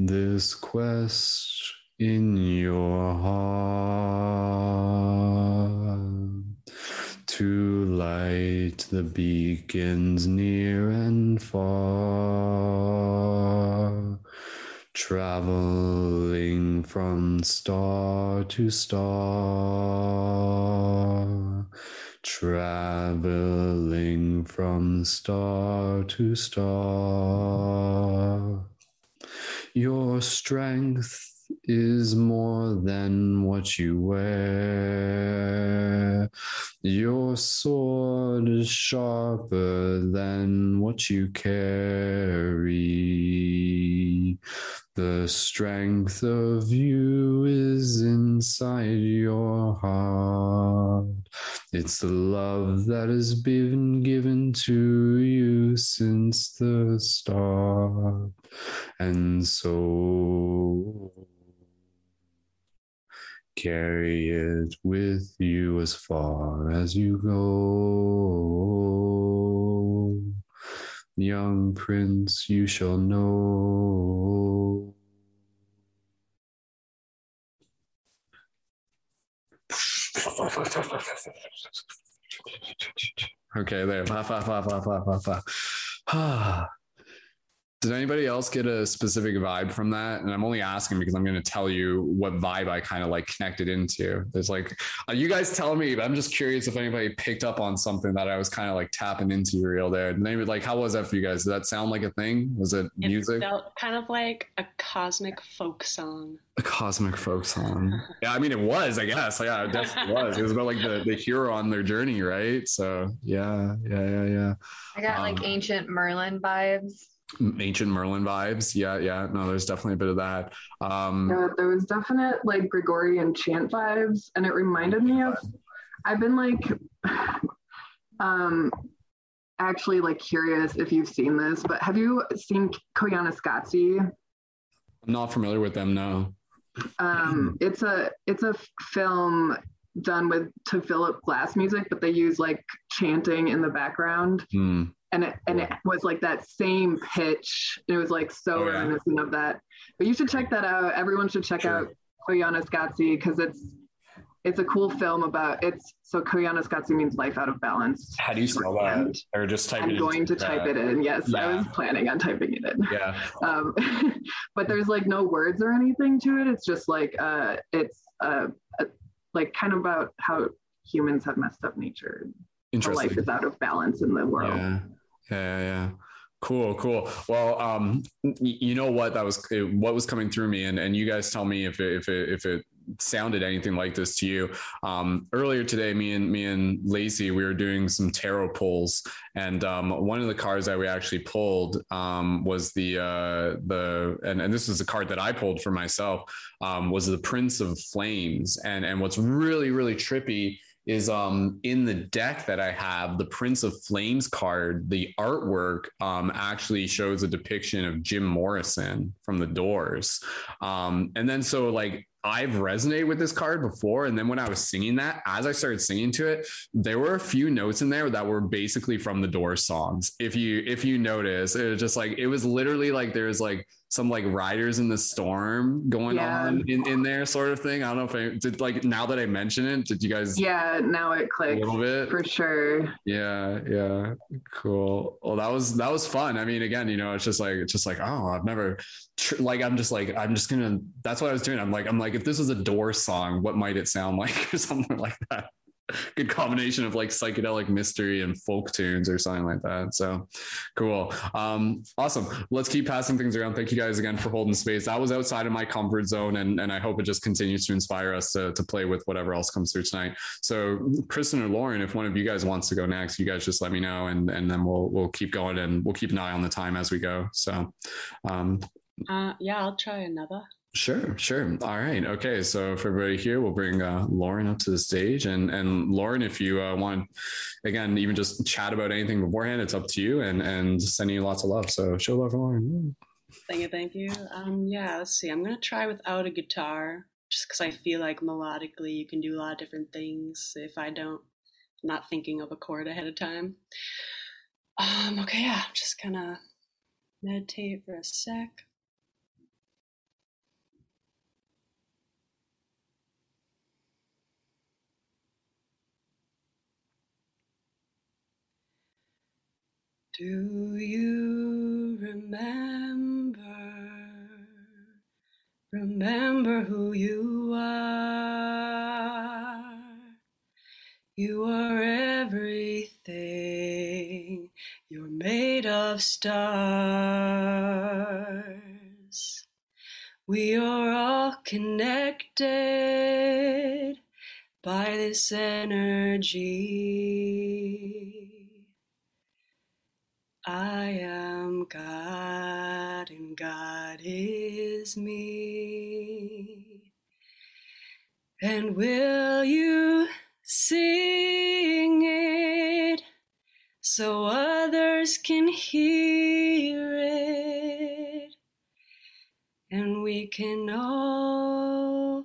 This quest in your heart to light the beacons near and far, traveling from star to star, traveling from star to star. Your strength is more than what you wear. Your sword is sharper than what you carry. The strength of you is inside your heart. It's the love that has been given to you since the start. And so carry it with you as far as you go. Young prince, you shall know. Okay, there. Did anybody else get a specific vibe from that? And I'm only asking because I'm going to tell you what vibe I kind of like connected into. There's like, you guys tell me, but I'm just curious if anybody picked up on something that I was kind of like tapping into real there. Maybe like, how was that for you guys? Did that sound like a thing? Was it music? It felt kind of like a cosmic folk song. A cosmic folk song. Yeah, I mean, it was, I guess. Yeah, it definitely was. It was about like the hero on their journey, right? So yeah. I got like ancient Merlin vibes. Ancient Merlin vibes. Yeah. No, there's definitely a bit of that. Yeah, there was definite like Gregorian chant vibes. And it reminded me of, I've been like, actually like curious if you've seen this, but have you seen Koyanisqatsi? I'm not familiar with them. No. It's a film done to Philip Glass music, but they use like chanting in the background. Mm. And it was like that same pitch. It was like so reminiscent of that. But you should check that out. Everyone should check out Koyanisqatsi because it's a cool film about it's. So Koyanisqatsi means life out of balance. How do you spell that? Or just type it in. I'm going to type it in. Yes, yeah. I was planning on typing it in. Yeah. But there's like no words or anything to it. It's just like it's kind of about how humans have messed up nature. Interesting. Life is out of balance in the world. Yeah. Cool. Well, you know what? That was what was coming through me, and you guys tell me if it sounded anything like this to you. Earlier today, me and Lacey, we were doing some tarot pulls, and one of the cards that we actually pulled was the this was the card that I pulled for myself was the Prince of Flames, and what's really really trippy is in the deck that I have, the Prince of Flames card, the artwork actually shows a depiction of Jim Morrison from The Doors. And then so like, I've resonated with this card before. And then when I was singing that, as I started singing to it, there were a few notes in there that were basically from the Doors songs. If you notice, it was just like, it was literally like, there's like some like Riders in the Storm going on in there sort of thing. I don't know if I did like, now that I mention it, did you guys? Yeah. Now it clicked a little bit for sure. Yeah. Cool. Well, that was fun. I mean, again, you know, it's just like, oh, I've never like, I'm just gonna, that's what I was doing. I'm like, if this was a Doors song, what might it sound like or something like that? Good combination of like psychedelic mystery and folk tunes or something like that. So cool. Awesome. Let's keep passing things around. Thank you guys again for holding space. That was outside of my comfort zone. And I hope it just continues to inspire us to play with whatever else comes through tonight. So Kristen or Lauren, if one of you guys wants to go next, you guys just let me know. And then we'll keep going and we'll keep an eye on the time as we go. So, I'll try another. Sure. All right. Okay. So for everybody here, we'll bring Lauren up to the stage. And Lauren, if you want, again, even just chat about anything beforehand, it's up to you and sending you lots of love. So show love, Lauren. Thank you. Let's see. I'm going to try without a guitar just because I feel like melodically you can do a lot of different things if I'm not thinking of a chord ahead of time. I'm just going to meditate for a sec. Do you remember who you are? You are everything. You're made of stars. We are all connected by this energy. I am God and God is me. And will you sing it so others can hear it, and we can all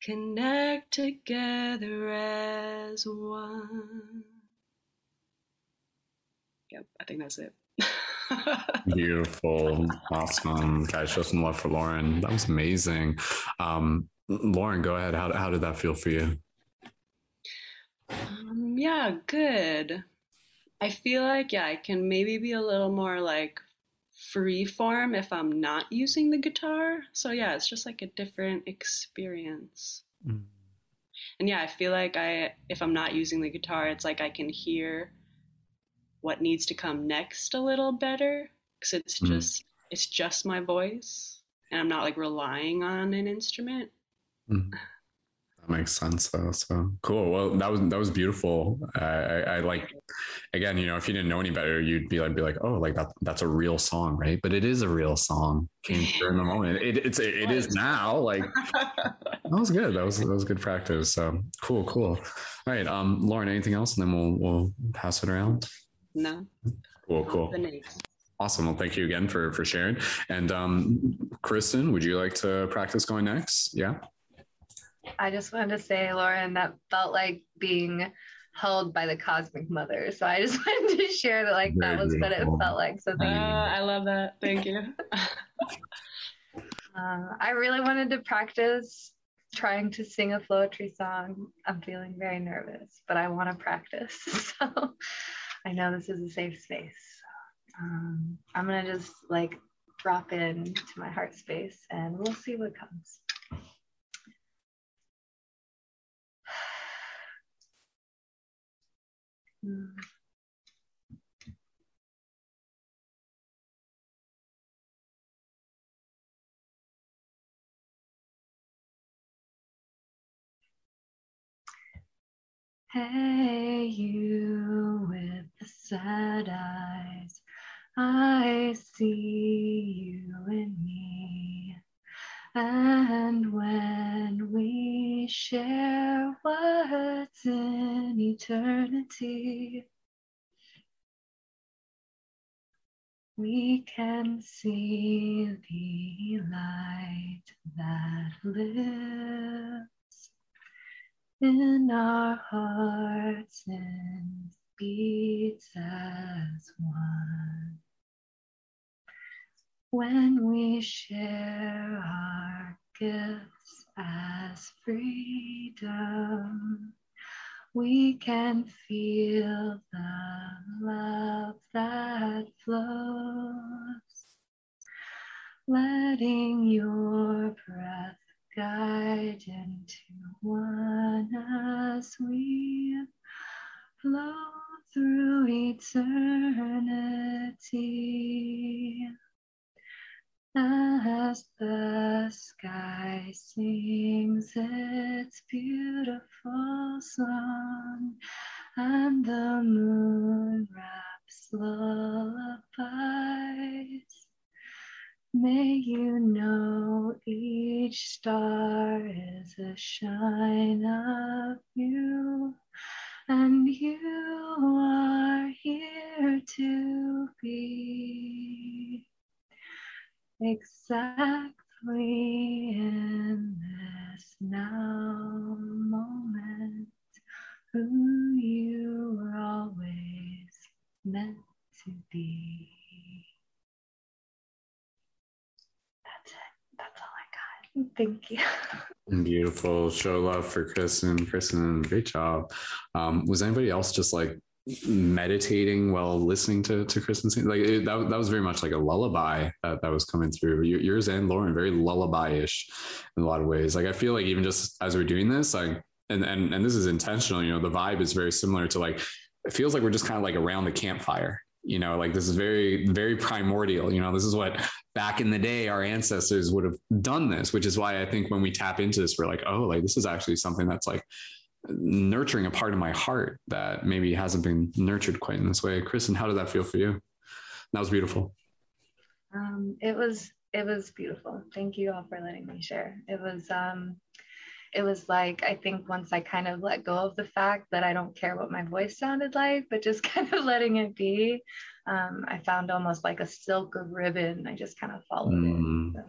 connect together as one. Yep, I think that's it. Beautiful. Awesome. Guys, show some love for Lauren. That was amazing. Lauren, go ahead. How did that feel for you? Yeah, good. I feel like, I can maybe be a little more like free form if I'm not using the guitar. So yeah, it's just like a different experience. Mm. And yeah, I feel like if I'm not using the guitar, it's like I can hear what needs to come next a little better, because it's just my voice and I'm not like relying on an instrument. Mm. That makes sense though. So cool. Well, that was beautiful. I like, again, if you didn't know any better, you'd be like, oh, like that's a real song, right? But it is a real song. Came through in the moment. It is now. Like that was good. That was good practice. So cool. All right. Lauren, anything else? And then we'll pass it around. No. Cool. Awesome. Well, thank you again for sharing. And Kristen, would you like to practice going next? Yeah. I just wanted to say, Lauren, that felt like being held by the cosmic mother. So I just wanted to share that, like, that was what it felt like. So thank you. I love that. Thank you. I really wanted to practice trying to sing a Flowetry song. I'm feeling very nervous, but I want to practice. So I know this is a safe space. I'm going to just like drop into my heart space and we'll see what comes. Hey, you with the sad eyes, I see you and me, and when we share what's in eternity, we can see the light that lives in our hearts and beats as one. When we share our gifts as freedom, we can feel the love that flows, letting your breath guide into one as we flow through eternity. As the sky sings its beautiful song, and the moon raps lullabies, may you know each star is a shine of you, and you are here to be. Exactly in this now moment, who you were always meant to be. That's it. That's all I got. Thank you. Beautiful. Show love for Kristen. Kristen, great job. Was anybody else just like meditating while listening to Kristen sing? Like that was very much like a lullaby that was coming through. Yours and Lauren, very lullaby-ish in a lot of ways. Like I feel like even just as we're doing this, like and this is intentional, the vibe is very similar to, like, it feels like we're just kind of like around the campfire, You know, like this is very, very primordial. You know, this is what back in the day, our ancestors would have done this, which is why I think when we tap into this, we're like, oh, like this is actually something that's like nurturing a part of my heart that maybe hasn't been nurtured quite in this way. Kristen, how did that feel for you? That was beautiful. It was beautiful. Thank you all for letting me share. It was like, I think once I kind of let go of the fact that I don't care what my voice sounded like, but just kind of letting it be, I found almost like a silk ribbon. I just kind of followed it. So.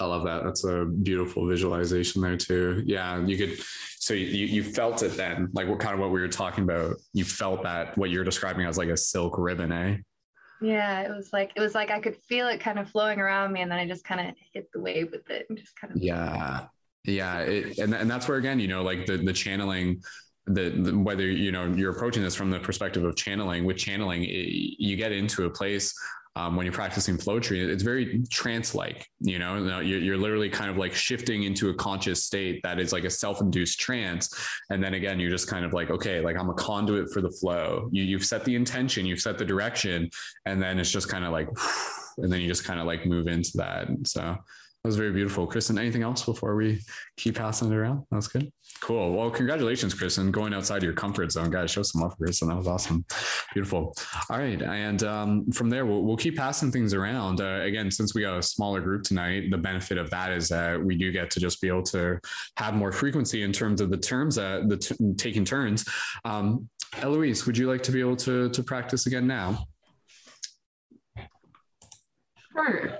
I love that. That's a beautiful visualization there too. Yeah, you could, so you felt it then, like what kind of what we were talking about, you felt that what you're describing as like a silk ribbon, eh? Yeah, it was like I could feel it kind of flowing around me, and then I just kind of hit the wave with it and just kind of. Yeah. And that's where, again, you know, like the channeling, the whether, you know, you're approaching this from the perspective of channeling, with channeling, you get into a place when you're practicing flowetry, it's very trance-like, you know, you're literally kind of like shifting into a conscious state that is like a self-induced trance. And then again, you're just kind of like, okay, like I'm a conduit for the flow. You've set the intention, you've set the direction, and then it's just kind of like, and then you just kind of like move into that. So that was very beautiful. Kristen, anything else before we keep passing it around? That was good. Cool. Well, congratulations, Kristen, going outside your comfort zone, guys. Show some love for Kristen. That was awesome. Beautiful. All right. And from there, we'll keep passing things around. Again, since we got a smaller group tonight, the benefit of that is that we do get to just be able to have more frequency in terms of the terms, taking turns. Eloise, would you like to be able to practice again now? Sure.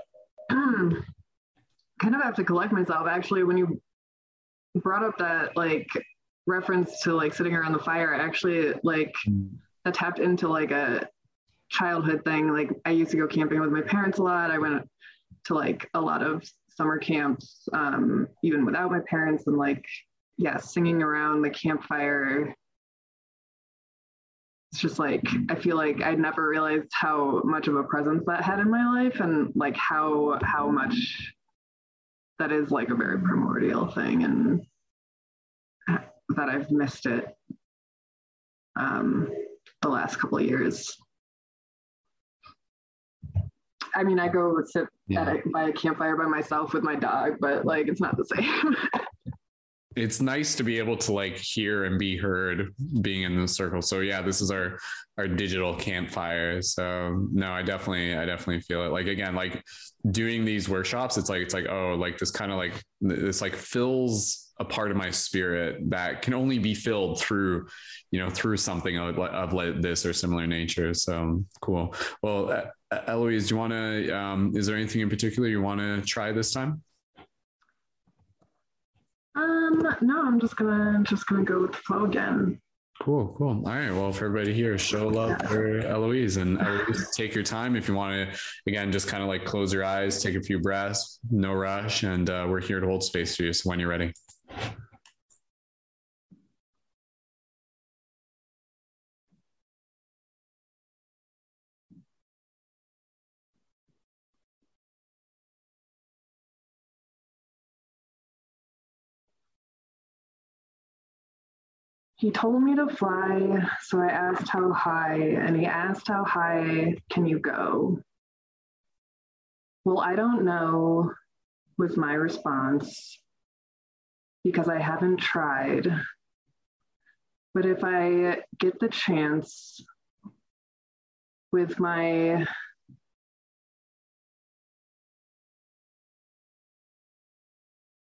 Kind of have to collect myself, actually, when you brought up that like reference to like sitting around the fire, actually like that tapped into like a childhood thing. Like I used to go camping with my parents a lot. I went to like a lot of summer camps, even without my parents, and like, yeah, singing around the campfire. It's just like, I feel like I'd never realized how much of a presence that had in my life, and like how much that is like a very primordial thing, and that I've missed it the last couple of years. I mean, I go sit by a campfire by myself with my dog, but like, it's not the same. It's nice to be able to like hear and be heard being in the circle. So yeah, this is our digital campfire. So no, I definitely feel it. Like, again, like doing these workshops, it's like, oh, like this kind of like, this like fills a part of my spirit that can only be filled through, you know, through something of like this or similar nature. So cool. Well, Eloise, do you want to, is there anything in particular you want to try this time? No, I'm just gonna go with the flow again. Cool. All right. Well, for everybody here, show love for Eloise, and Eloise, take your time. If you want to, again, just kind of like close your eyes, take a few breaths, no rush. And we're here to hold space for you. So when you're ready. He told me to fly, so I asked how high, and he asked, how high can you go? Well, I don't know, was my response, because I haven't tried. But if I get the chance with my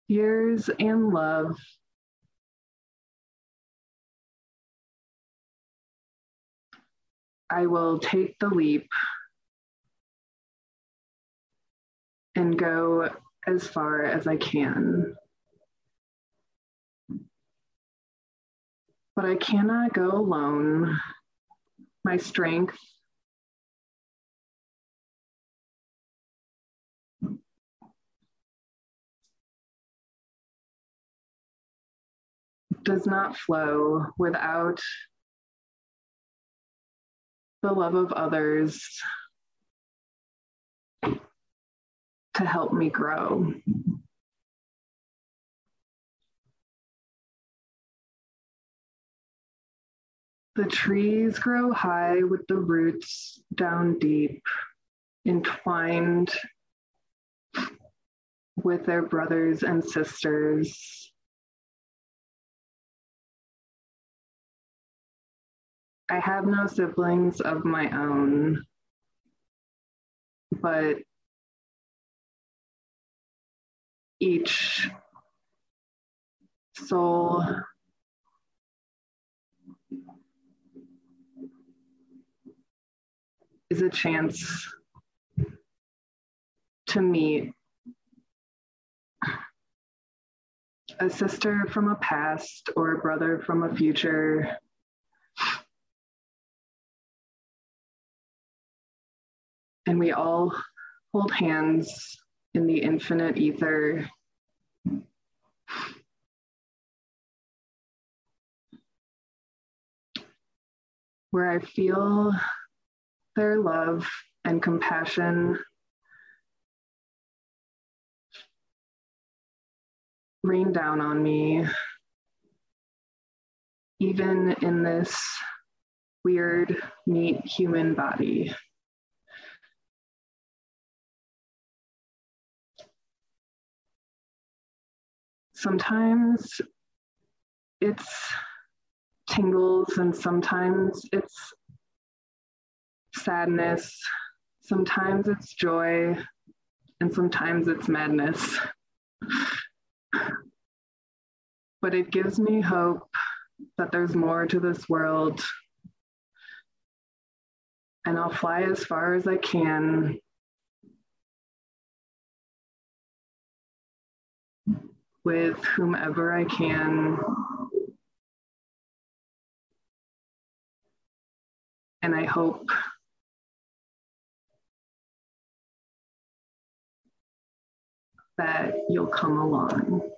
years and love, I will take the leap and go as far as I can. But I cannot go alone. My strength does not flow without the love of others to help me grow. The trees grow high with the roots down deep, entwined with their brothers and sisters. I have no siblings of my own, but each soul is a chance to meet a sister from a past or a brother from a future. And we all hold hands in the infinite ether. Where I feel their love and compassion rain down on me, even in this weird, neat human body. Sometimes it's tingles and sometimes it's sadness, sometimes it's joy, and sometimes it's madness. But it gives me hope that there's more to this world, and I'll fly as far as I can. With whomever I can. And I hope that you'll come along.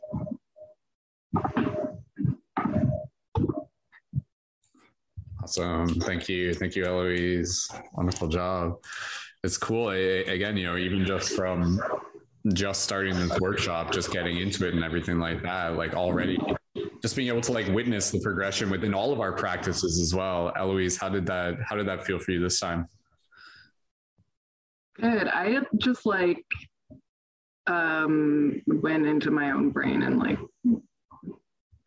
Awesome. Thank you. Thank you, Eloise. Wonderful job. It's cool. Again, you know, even just from just starting this workshop, just getting into it and everything like that, like already just being able to like witness the progression within all of our practices as well. Eloise, how did that feel for you this time? Good. I just like went into my own brain and like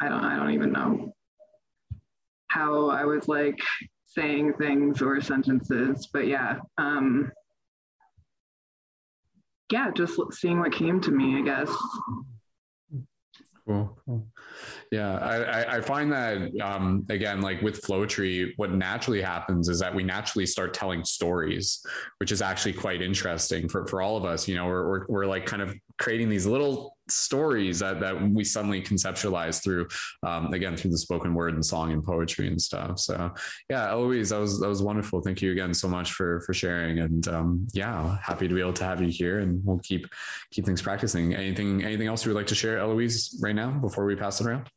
I don't even know how I was like saying things or sentences, but yeah. Yeah, just seeing what came to me, I guess. Cool. Yeah, I find that, again, like with Flowetry, what naturally happens is that we naturally start telling stories, which is actually quite interesting for all of us. You know, we're like kind of creating these little stories that we suddenly conceptualize through, again, through the spoken word and song and poetry and stuff. So yeah, Eloise, that was wonderful. Thank you again so much for sharing. And yeah, happy to be able to have you here, and we'll keep things practicing. Anything else you would like to share, Eloise, right now before we pass it around?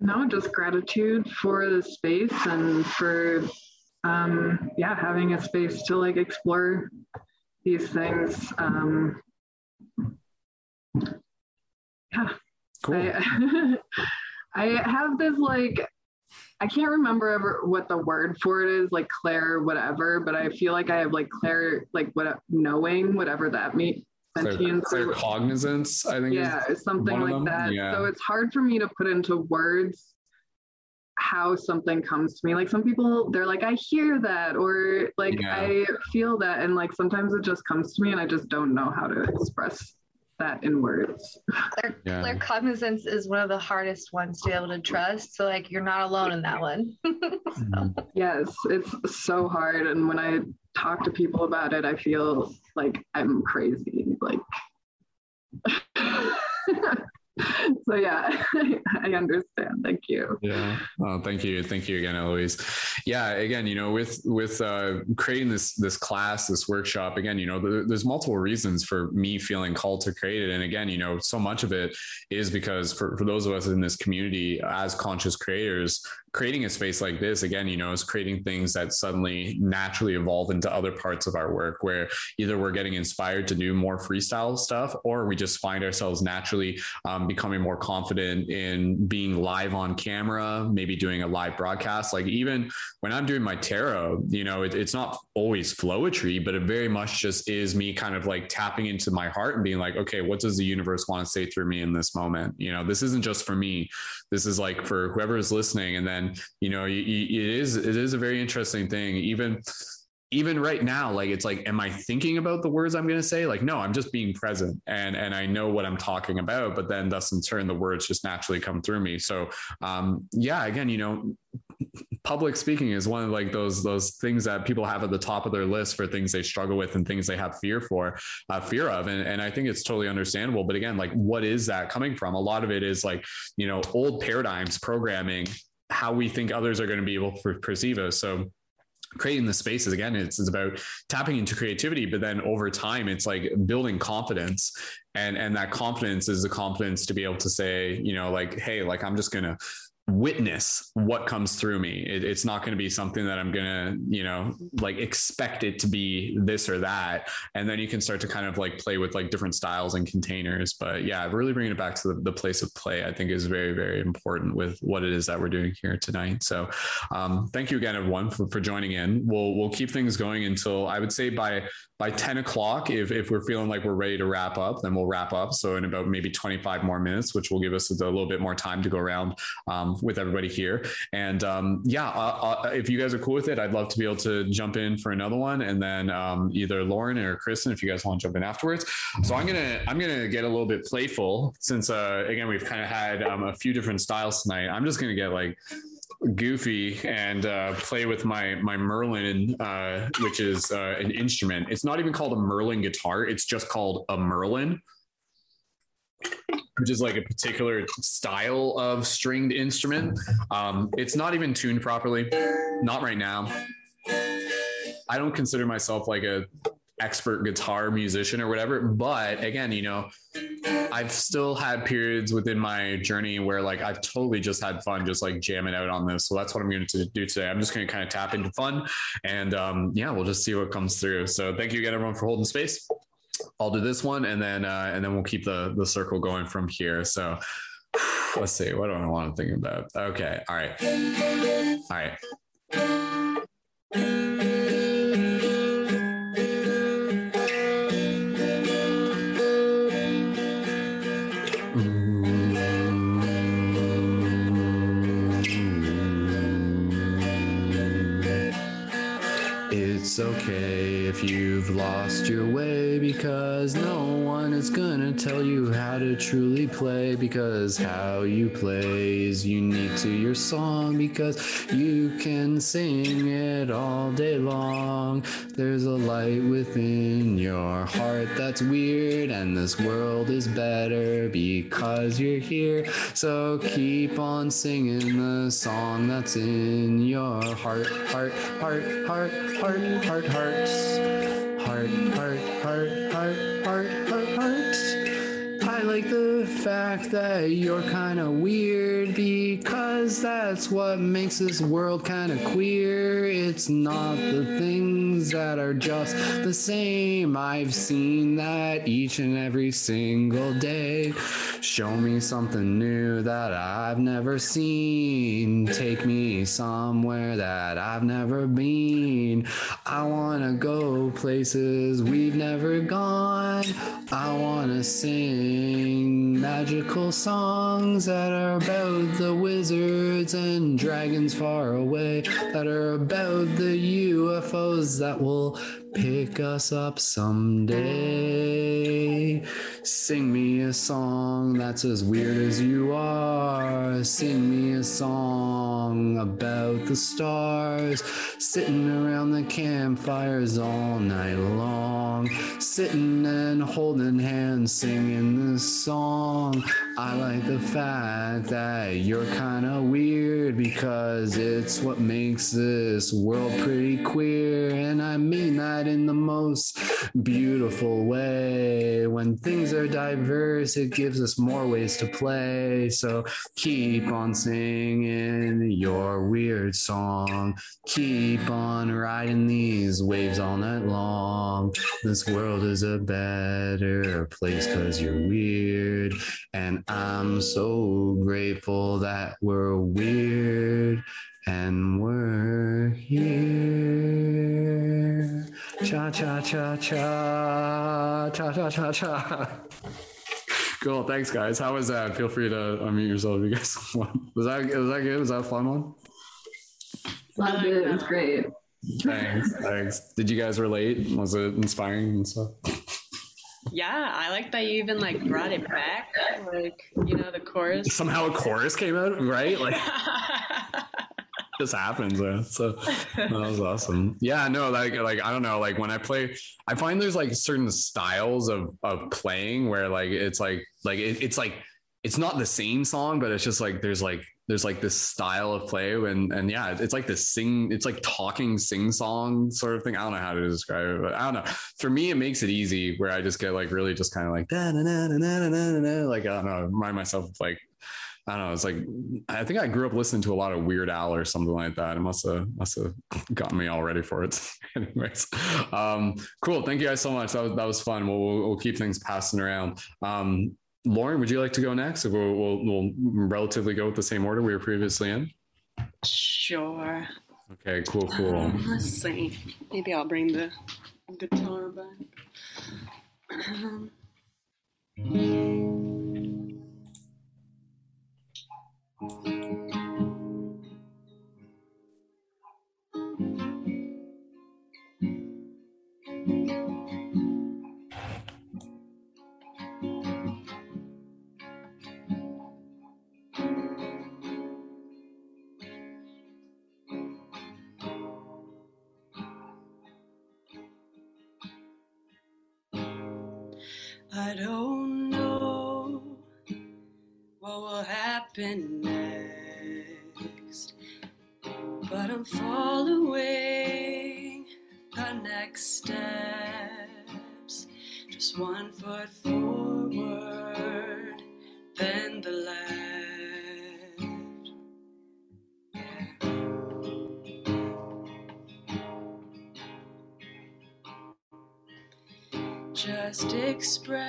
No, just gratitude for the space and for, having a space to like explore these things. Yeah. Cool. I have this like, I can't remember ever what the word for it is, like Claire whatever, but I feel like I have like Claire, like what knowing, whatever that means. Claire Cognizance, I think. Yeah, is something like that. Yeah. So it's hard for me to put into words how something comes to me. Like some people, they're like, I hear that, or like I feel that, and like sometimes it just comes to me, and I just don't know how to express that in words. Claire Cognizance is one of the hardest ones to be able to trust. So like you're not alone in that one. So. Yes, it's so hard. And when I talk to people about it, I feel like I'm crazy. Like so yeah, I understand. Thank you. Yeah. Oh, thank you again, Eloise. Yeah. Again, you know, with creating this class, this workshop, again, you know, there's multiple reasons for me feeling called to create it. And again, you know, so much of it is because for those of us in this community as conscious creators, creating a space like this, again, you know, is creating things that suddenly naturally evolve into other parts of our work, where either we're getting inspired to do more freestyle stuff, or we just find ourselves naturally becoming more confident in being live on camera, maybe doing a live broadcast. Like even when I'm doing my tarot, you know, it's not always flowetry, but it very much just is me kind of like tapping into my heart and being like, okay, what does the universe want to say through me in this moment? You know, this isn't just for me. This is like for whoever is listening. And then, you know, it is a very interesting thing. Even right now, like, it's like, am I thinking about the words I'm going to say? Like, no, I'm just being present and I know what I'm talking about, but then thus in turn, the words just naturally come through me. So, yeah, again, you know, public speaking is one of like those things that people have at the top of their list for things they struggle with and things they have fear of. And I think it's totally understandable, but again, like, what is that coming from? A lot of it is like, you know, old paradigms, programming, how we think others are going to be able to perceive us. So creating the spaces, again, it's about tapping into creativity, but then over time, it's like building confidence. And that confidence is the confidence to be able to say, you know, like, hey, like, I'm just going to witness what comes through me. It's not going to be something that I'm going to, you know, like expect it to be this or that. And then you can start to kind of like play with like different styles and containers. But yeah, really bringing it back to the place of play, I think is very, very important with what it is that we're doing here tonight. So thank you again, everyone, for joining in. We'll keep things going until I would say by 10 o'clock, if we're feeling like we're ready to wrap up, then we'll wrap up. So in about maybe 25 more minutes, which will give us a little bit more time to go around with everybody here. And if you guys are cool with it, I'd love to be able to jump in for another one. And then either Lauren or Kristen, if you guys want to jump in afterwards. So I'm going to get a little bit playful since, again, we've kind of had a few different styles tonight. I'm just going to get like goofy and play with my Merlin, which is an instrument. It's not even called a Merlin guitar. It's just called a Merlin, which is like a particular style of stringed instrument. It's not even tuned properly. Not right now. I don't consider myself like a expert guitar musician or whatever, but again, you know, I've still had periods within my journey where like I've totally just had fun just like jamming out on this. So that's what I'm going to do today. I'm just going to kind of tap into fun and we'll just see what comes through. So thank you again, everyone, for holding space. I'll do this one and then we'll keep the circle going from here. So let's see, what do I want to think about? Okay. All right. It's okay if you've lost your way, because no one is gonna tell you how to truly play, because how you play is unique to your song, because you can sing it all day long. There's a light within your heart that's weird, and this world is better because you're here. So keep on singing the song that's in your heart, heart, heart, heart, heart. Heart, hearts, heart, heart, heart, heart, heart, heart, heart. I like the fact that you're kind of weird, because that's what makes this world kind of queer. It's not the things that are just the same. I've seen that each and every single day. Show me something new that I've never seen. Take me somewhere that I've never been. I want to go places we've never gone. I want to sing magical songs that are about the wizards and dragons far away, that are about the UFOs that will pick us up someday. Sing me a song that's as weird as you are. Sing me a song about the stars, sitting around the campfires all night long, sitting and holding hands, singing this song. I like the fact that you're kind of weird, because it's what makes this world pretty queer, and I mean that in the most beautiful way. When things are diverse, it gives us more ways to play. So keep on singing your weird song. Keep on riding these waves all night long. This world is a better place because you're weird. And I'm so grateful that we're weird and we're here. Cha cha cha cha cha cha cha cha. Cool, thanks guys. How was that? Feel free to unmute yourself if you guys want. Was that good? Was that a fun one? Loved it. It was great. Thanks. Did you guys relate? Was it inspiring and stuff? Yeah, I like that you even like brought it back, like, you know, the chorus. Somehow a chorus came out, right? Like, just happens, man. So that was awesome. Yeah, no, like I don't know, like when I play, I find there's like certain styles of playing where like it's like it's not the same song, but it's just like there's like this style of play and yeah, it's like this sing, it's like talking sing song sort of thing. I don't know how to describe it, but I don't know. For me, it makes it easy where I just get like really just kind of like da na na na na na na, like I don't know, remind myself of like, I don't know. It's like, I think I grew up listening to a lot of Weird Al or something like that. It must have gotten me all ready for it. Anyways, cool. Thank you guys so much. That was fun. We'll keep things passing around. Lauren, would you like to go next? We'll relatively go with the same order we were previously in. Sure. Okay. Cool. Let's see. Maybe I'll bring the guitar back. I don't know what will happen next, but I'm following the next steps. Just one foot forward, then the left. Just express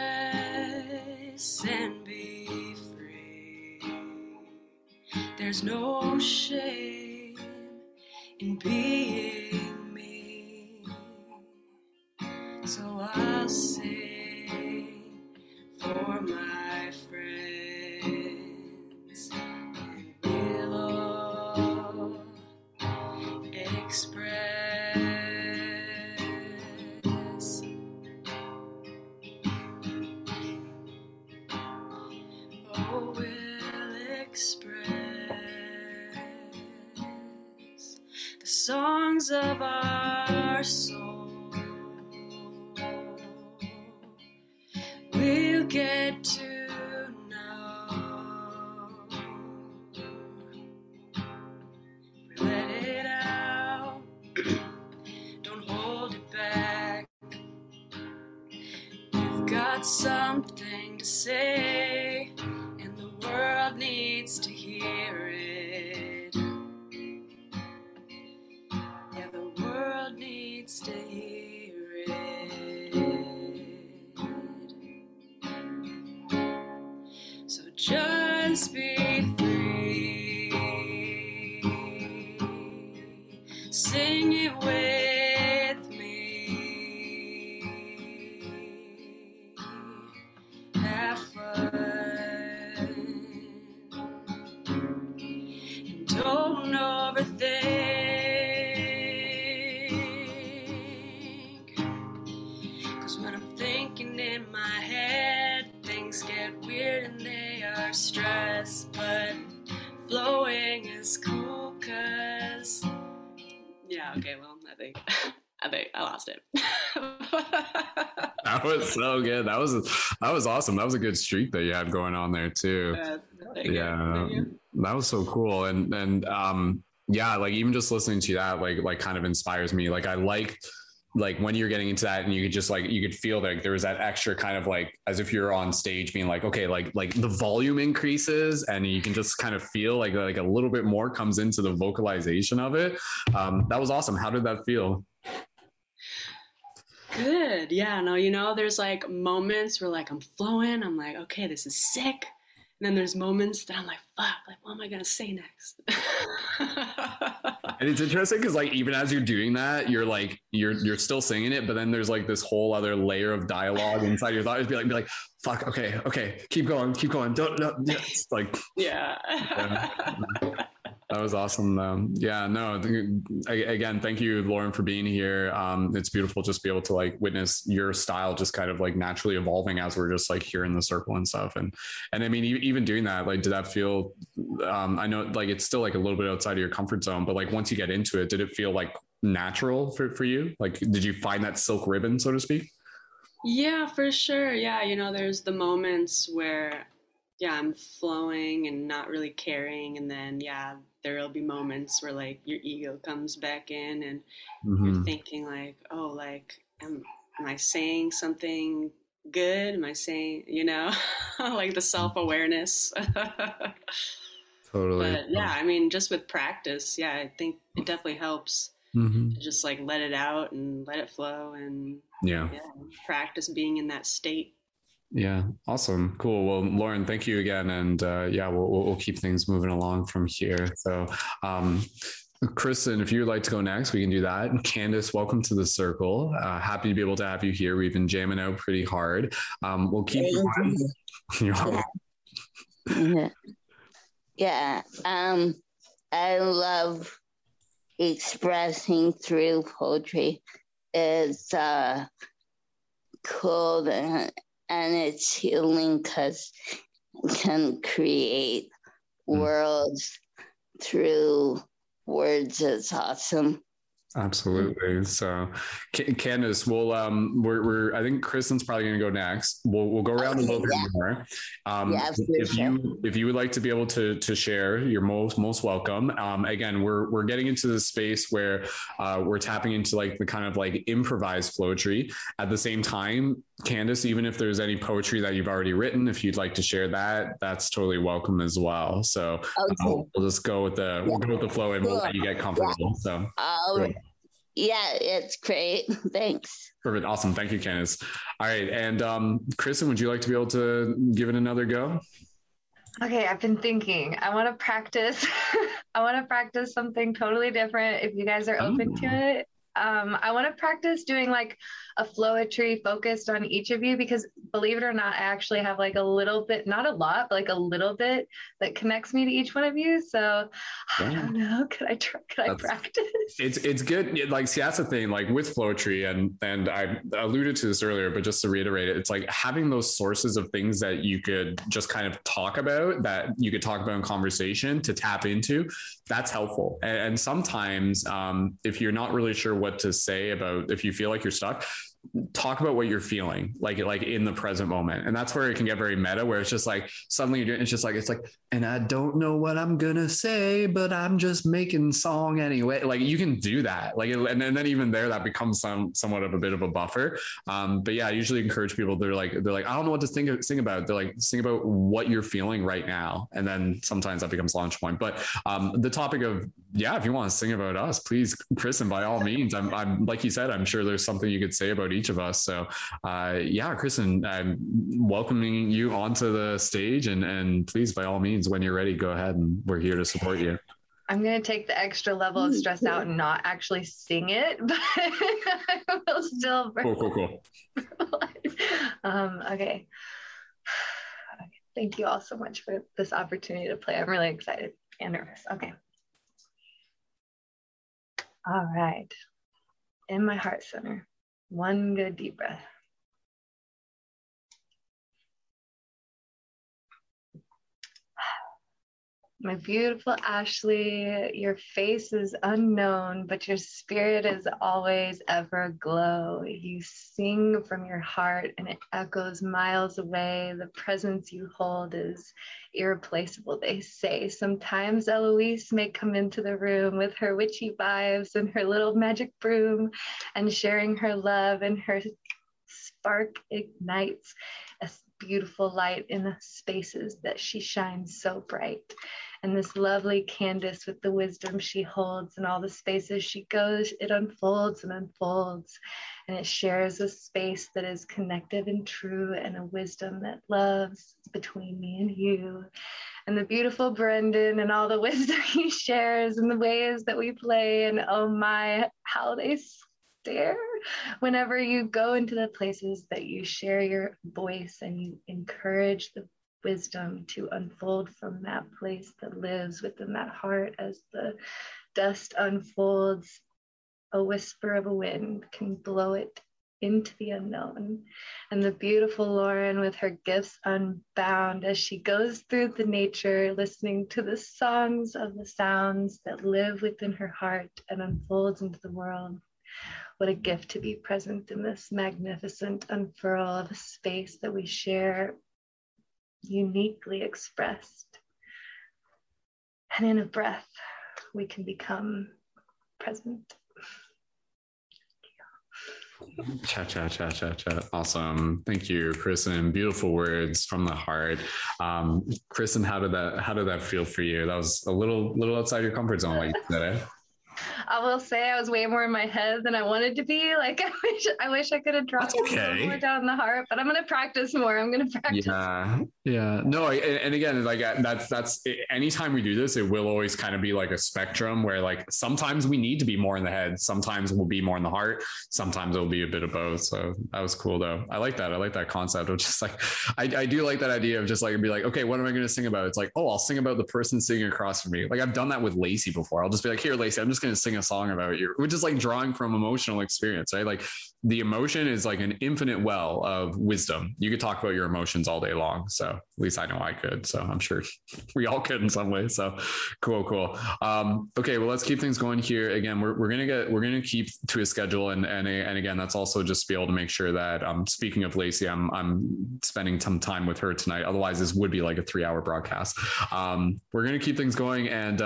and be free. There's no shame in being me. So I'll sing for my friends and we'll all express. Songs of our soul, we'll get to know. We let it out, don't hold it back. We've got something to say, and the world needs to hear it. To hear it, so just be free, sing it with me, have fun, and don't overthink. Stress, but flowing is cool, cause yeah, okay, well, I think I lost it. That was so good. That was awesome. That was a good streak that you had going on there too. That was so cool. And yeah, like even just listening to that, like kind of inspires me. Like I like when you're getting into that and you could just like, you could feel like there was that extra kind of like, as if you're on stage being like, okay, like the volume increases and you can just kind of feel like a little bit more comes into the vocalization of it. That was awesome. How did that feel? Good. Yeah, no, you know, there's like moments where like I'm flowing. I'm like, okay, this is sick. And then there's moments that I'm like, fuck, like, what am I going to say next? And it's interesting because, like, even as you're doing that, you're like, you're still singing it, but then there's like this whole other layer of dialogue inside your thoughts. Be like, fuck, okay, keep going. Don't. It's like, yeah. That was awesome, though. Yeah, no, again, thank you, Lauren, for being here. It's beautiful just to be able to like witness your style just kind of like naturally evolving as we're just like here in the circle and stuff. And I mean, even doing that, like, did that feel, I know like it's still like a little bit outside of your comfort zone, but like once you get into it, did it feel like natural for you? Like, did you find that silk ribbon, so to speak? Yeah, for sure. Yeah. You know, there's the moments where, yeah, I'm flowing and not really caring. And then, yeah, there'll be moments where like your ego comes back in and you're thinking like, oh, like, am I saying something good? Am I saying, you know, like the self-awareness. Totally. But yeah, I mean, just with practice, yeah, I think it definitely helps to just like let it out and let it flow and yeah, practice being in that state. Yeah. Awesome. Cool. Well, Lauren, thank you again. And yeah, we'll keep things moving along from here. So Kristen, if you would like to go next, we can do that. Candace, welcome to the circle. Happy to be able to have you here. We've been jamming out pretty hard. We'll keep going. Yeah. I love expressing through poetry. It's cool and it's healing because you can create worlds through words. It's awesome. Absolutely. So Candace, we'll, I think Kristen's probably going to go next. We'll go around a little bit more. If you would like to be able to share, you're most welcome. Again, we're getting into this space where, we're tapping into like the kind of like improvised poetry at the same time. Candace, even if there's any poetry that you've already written, if you'd like to share that, that's totally welcome as well. So we'll just go with the flow and we'll let you get comfortable. So yeah, it's great. Thanks. Perfect. Awesome. Thank you, Candace. All right. And Kristen, would you like to be able to give it another go? Okay. I've been thinking, I want to practice something totally different. If you guys are open to it. I want to practice doing like a flowetry focused on each of you, because believe it or not, I actually have like a little bit, not a lot, but like a little bit that connects me to each one of you. So I don't know. Could I practice? It's good. Like, see, that's the thing, like with flowetry and I alluded to this earlier, but just to reiterate it, it's like having those sources of things that you could just kind of talk about in conversation to tap into. That's helpful. And sometimes if you're not really sure what to say about, if you feel like you're stuck, talk about what you're feeling like in the present moment. And that's where it can get very meta, where it's just like suddenly you're doing, it's like, and I don't know what I'm gonna say, but I'm just making song anyway. Like you can do that. Like, and then even there, that becomes somewhat of a bit of a buffer. But yeah, I usually encourage people. They're like, I don't know what to sing about. They're like, sing about what you're feeling right now. And then sometimes that becomes launch point. But the topic of, yeah, if you want to sing about us, please, Kristen, by all means, I'm like you said, I'm sure there's something you could say about each of us. So yeah, Kristen, I'm welcoming you onto the stage and please, by all means, when you're ready, go ahead and we're here to support you. I'm going to take the extra level of stress out and not actually sing it, but I will still. Cool. Okay. Thank you all so much for this opportunity to play. I'm really excited and nervous. Okay. All right. In my heart center. One good deep breath. My beautiful Ashley, your face is unknown, but your spirit is always ever aglow. You sing from your heart and it echoes miles away. The presence you hold is irreplaceable, they say. Sometimes Eloise may come into the room with her witchy vibes and her little magic broom and sharing her love, and her spark ignites a beautiful light in the spaces that she shines so bright. and this lovely Candace with the wisdom she holds, and all the spaces she goes, it unfolds and unfolds, and it shares a space that is connected and true, and a wisdom that loves between me and you. And the beautiful Brendan and all the wisdom he shares and the ways that we play, and oh my, how they stare whenever you go into the places that you share your voice and you encourage the wisdom to unfold from that place that lives within that heart. As the dust unfolds, a whisper of a wind can blow it into the unknown. And the beautiful Lauren with her gifts unbound, as she goes through the nature, listening to the songs of the sounds that live within her heart and unfolds into the world. What a gift to be present in this magnificent unfurl of a space that we share, uniquely expressed. And in a breath, we can become present. Cha, cha, cha, cha, cha. Awesome. Thank you, Kristen. Beautiful words from the heart. Kristen, how did that feel for you? That was a little outside your comfort zone, like you said, eh? I will say I was way more in my head than I wanted to be. Like I wish I could have dropped a little more down the heart, but I'm going to practice more. Yeah. No. And again, like that's it. Anytime we do this, it will always kind of be like a spectrum where like sometimes we need to be more in the head. Sometimes we'll be more in the heart. Sometimes it'll be a bit of both. So that was cool though. I like that. I like that concept of just like, I do like that idea of just like, be like, okay, what am I going to sing about? It's like, oh, I'll sing about the person sitting across from me. Like I've done that with Lacey before. I'll just be like, here, Lacey, I'm just going to sing a song about you, which is like drawing from emotional experience, right? Like the emotion is like an infinite well of wisdom. You could talk about your emotions all day long. So at least I know I could. So I'm sure we all could in some way. So cool. Okay. Well, let's keep things going here. Again, we're going to keep to a schedule. And again, that's also just to be able to make sure that speaking of Lacey, I'm spending some time with her tonight. Otherwise this would be like a 3-hour broadcast. We're going to keep things going. And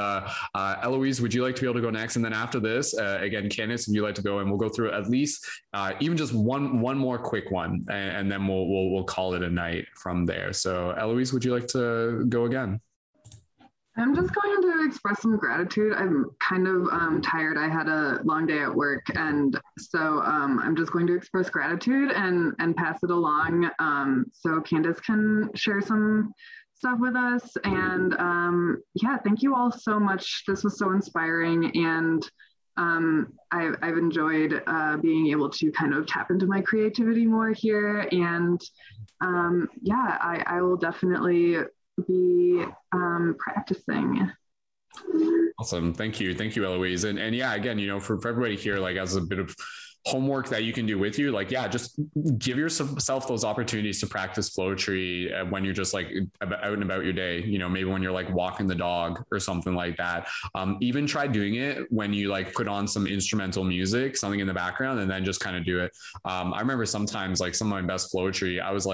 Eloise, would you like to be able to go next? And then after this, again, Candice, if you'd like to go, and we'll go through at least even just one more quick one, and then we'll call it a night from there. So Eloise, would you like to go again? I'm just going to express some gratitude. I'm kind of tired. I had a long day at work. And so I'm just going to express gratitude and pass it along. So Candice can share some stuff with us. And yeah, thank you all so much. This was so inspiring. And I've enjoyed being able to kind of tap into my creativity more here. And yeah, I will definitely be practicing. Awesome. Thank you, Eloise. And yeah, again, you know, for everybody here, like as a bit of homework that you can do with you, like, yeah, just give yourself those opportunities to practice Flowetry when you're just like out and about your day, you know, maybe when you're like walking the dog or something like that. Even try doing it when you like put on some instrumental music, something in the background, and then just kind of do it. I remember sometimes like some of my best Flowetry, I was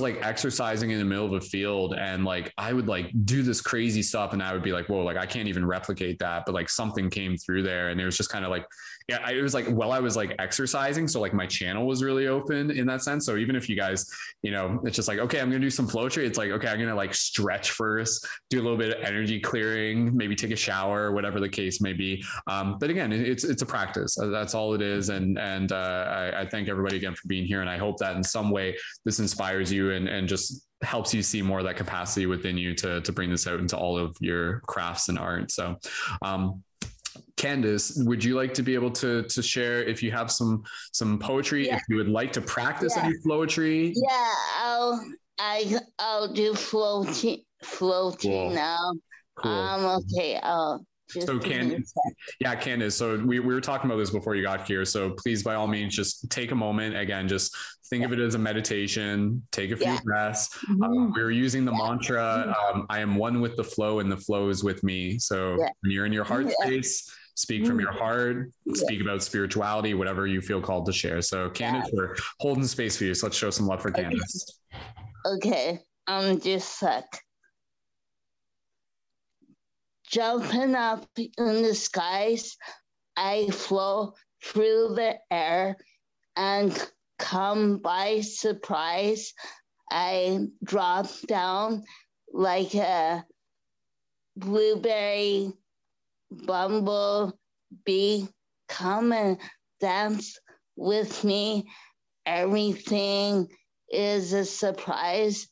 like exercising in the middle of a field, and like, I would like do this crazy stuff and I would be like, whoa, like I can't even replicate that. But like something came through there, and it was just kind of like, yeah, it was like, well, I was like exercising. So like my channel was really open in that sense. So even if you guys, you know, it's just like, okay, I'm going to do some Flowetry. It's like, okay, I'm going to like stretch first, do a little bit of energy clearing, maybe take a shower, whatever the case may be. But again, it's a practice. That's all it is. And I thank everybody again for being here. And I hope that in some way this inspires you and just helps you see more of that capacity within you to bring this out into all of your crafts and art. So Candice, would you like to be able to share if you have some poetry, yeah, if you would like to practice, yeah, any Flowetry? Yeah, I'll do Flowetry cool. Now. Cool. Okay, I'll so Candice, so we were talking about this before you got here. So please, by all means, just take a moment. Again, just think of it as a meditation. Take a few breaths. Mm-hmm. We were using the mantra, I am one with the flow and the flow is with me. So when you're in your heart space, speak from your heart, speak about spirituality, whatever you feel called to share. So Candice, we're holding space for you. So let's show some love for Candice. Okay. I'm just stuck. Jumping up in the skies, I flow through the air and come by surprise. I drop down like a blueberry, bumblebee, come and dance with me. Everything is a surprise,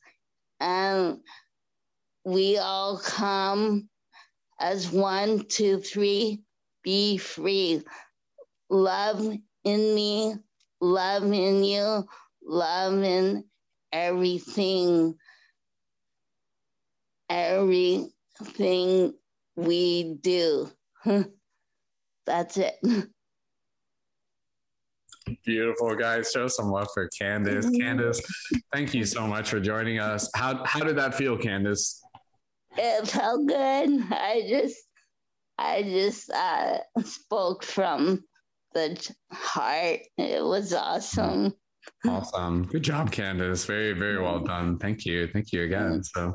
and we all come as 1, 2, 3, be free. Love in me, love in you, love in everything. Everything we do. That's it. Beautiful, guys. Show some love for Candace. Candace, thank you so much for joining us. How did that feel, Candace? It felt good. I just spoke from the heart. It was awesome. Awesome. Good job, Candace. Very, very well done. Thank you. Thank you again. So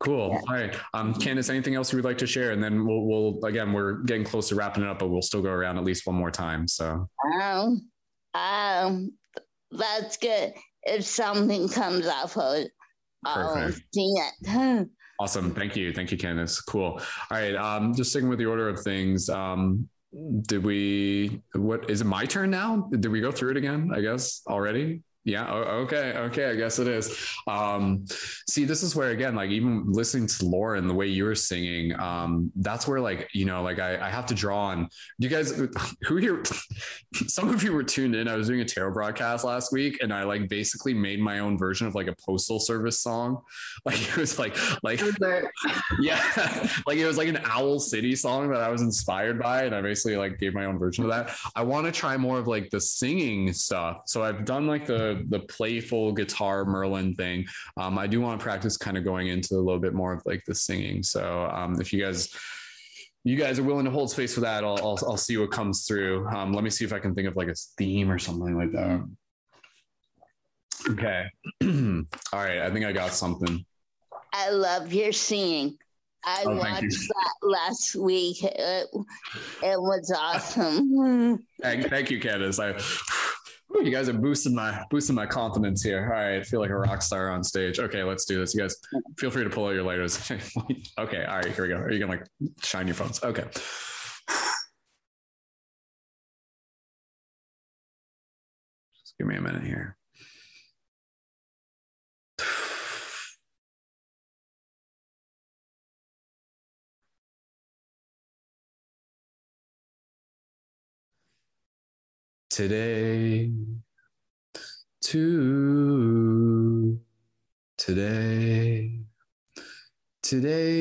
cool. Yeah. All right. Candace, anything else you would like to share? And then we'll again, we're getting close to wrapping it up, but we'll still go around at least one more time. So. That's good. If something comes up, I'll see it. Awesome. Thank you. Thank you, Candace. Cool. All right. Just sticking with the order of things. Is it my turn now? Did we go through it again? I guess already. Yeah. Okay. I guess it is. See, this is where, again, like even listening to Lauren, the way you were singing, that's where like, you know, like I have to draw on you guys who here, some of you were tuned in. I was doing a tarot broadcast last week and I like basically made my own version of like a postal service song. Like it was like, yeah, like it was like an Owl City song that I was inspired by. And I basically like gave my own version of that. I want to try more of like the singing stuff. So I've done like the playful guitar Merlin thing. I do want to practice kind of going into a little bit more of like the singing. So if you guys are willing to hold space for that, I'll see what comes through. Let me see if I can think of like a theme or something like that. Okay. All right. I think I got something. I love your singing. I watched that last week. It was awesome. Thank you, Candace. You guys are boosting my confidence here. All right, I feel like a rock star on stage. Okay, let's do this. You guys, feel free to pull out your lighters. Okay, all right, here we go. Are you gonna like shine your phones? Okay. Just give me a minute here. Today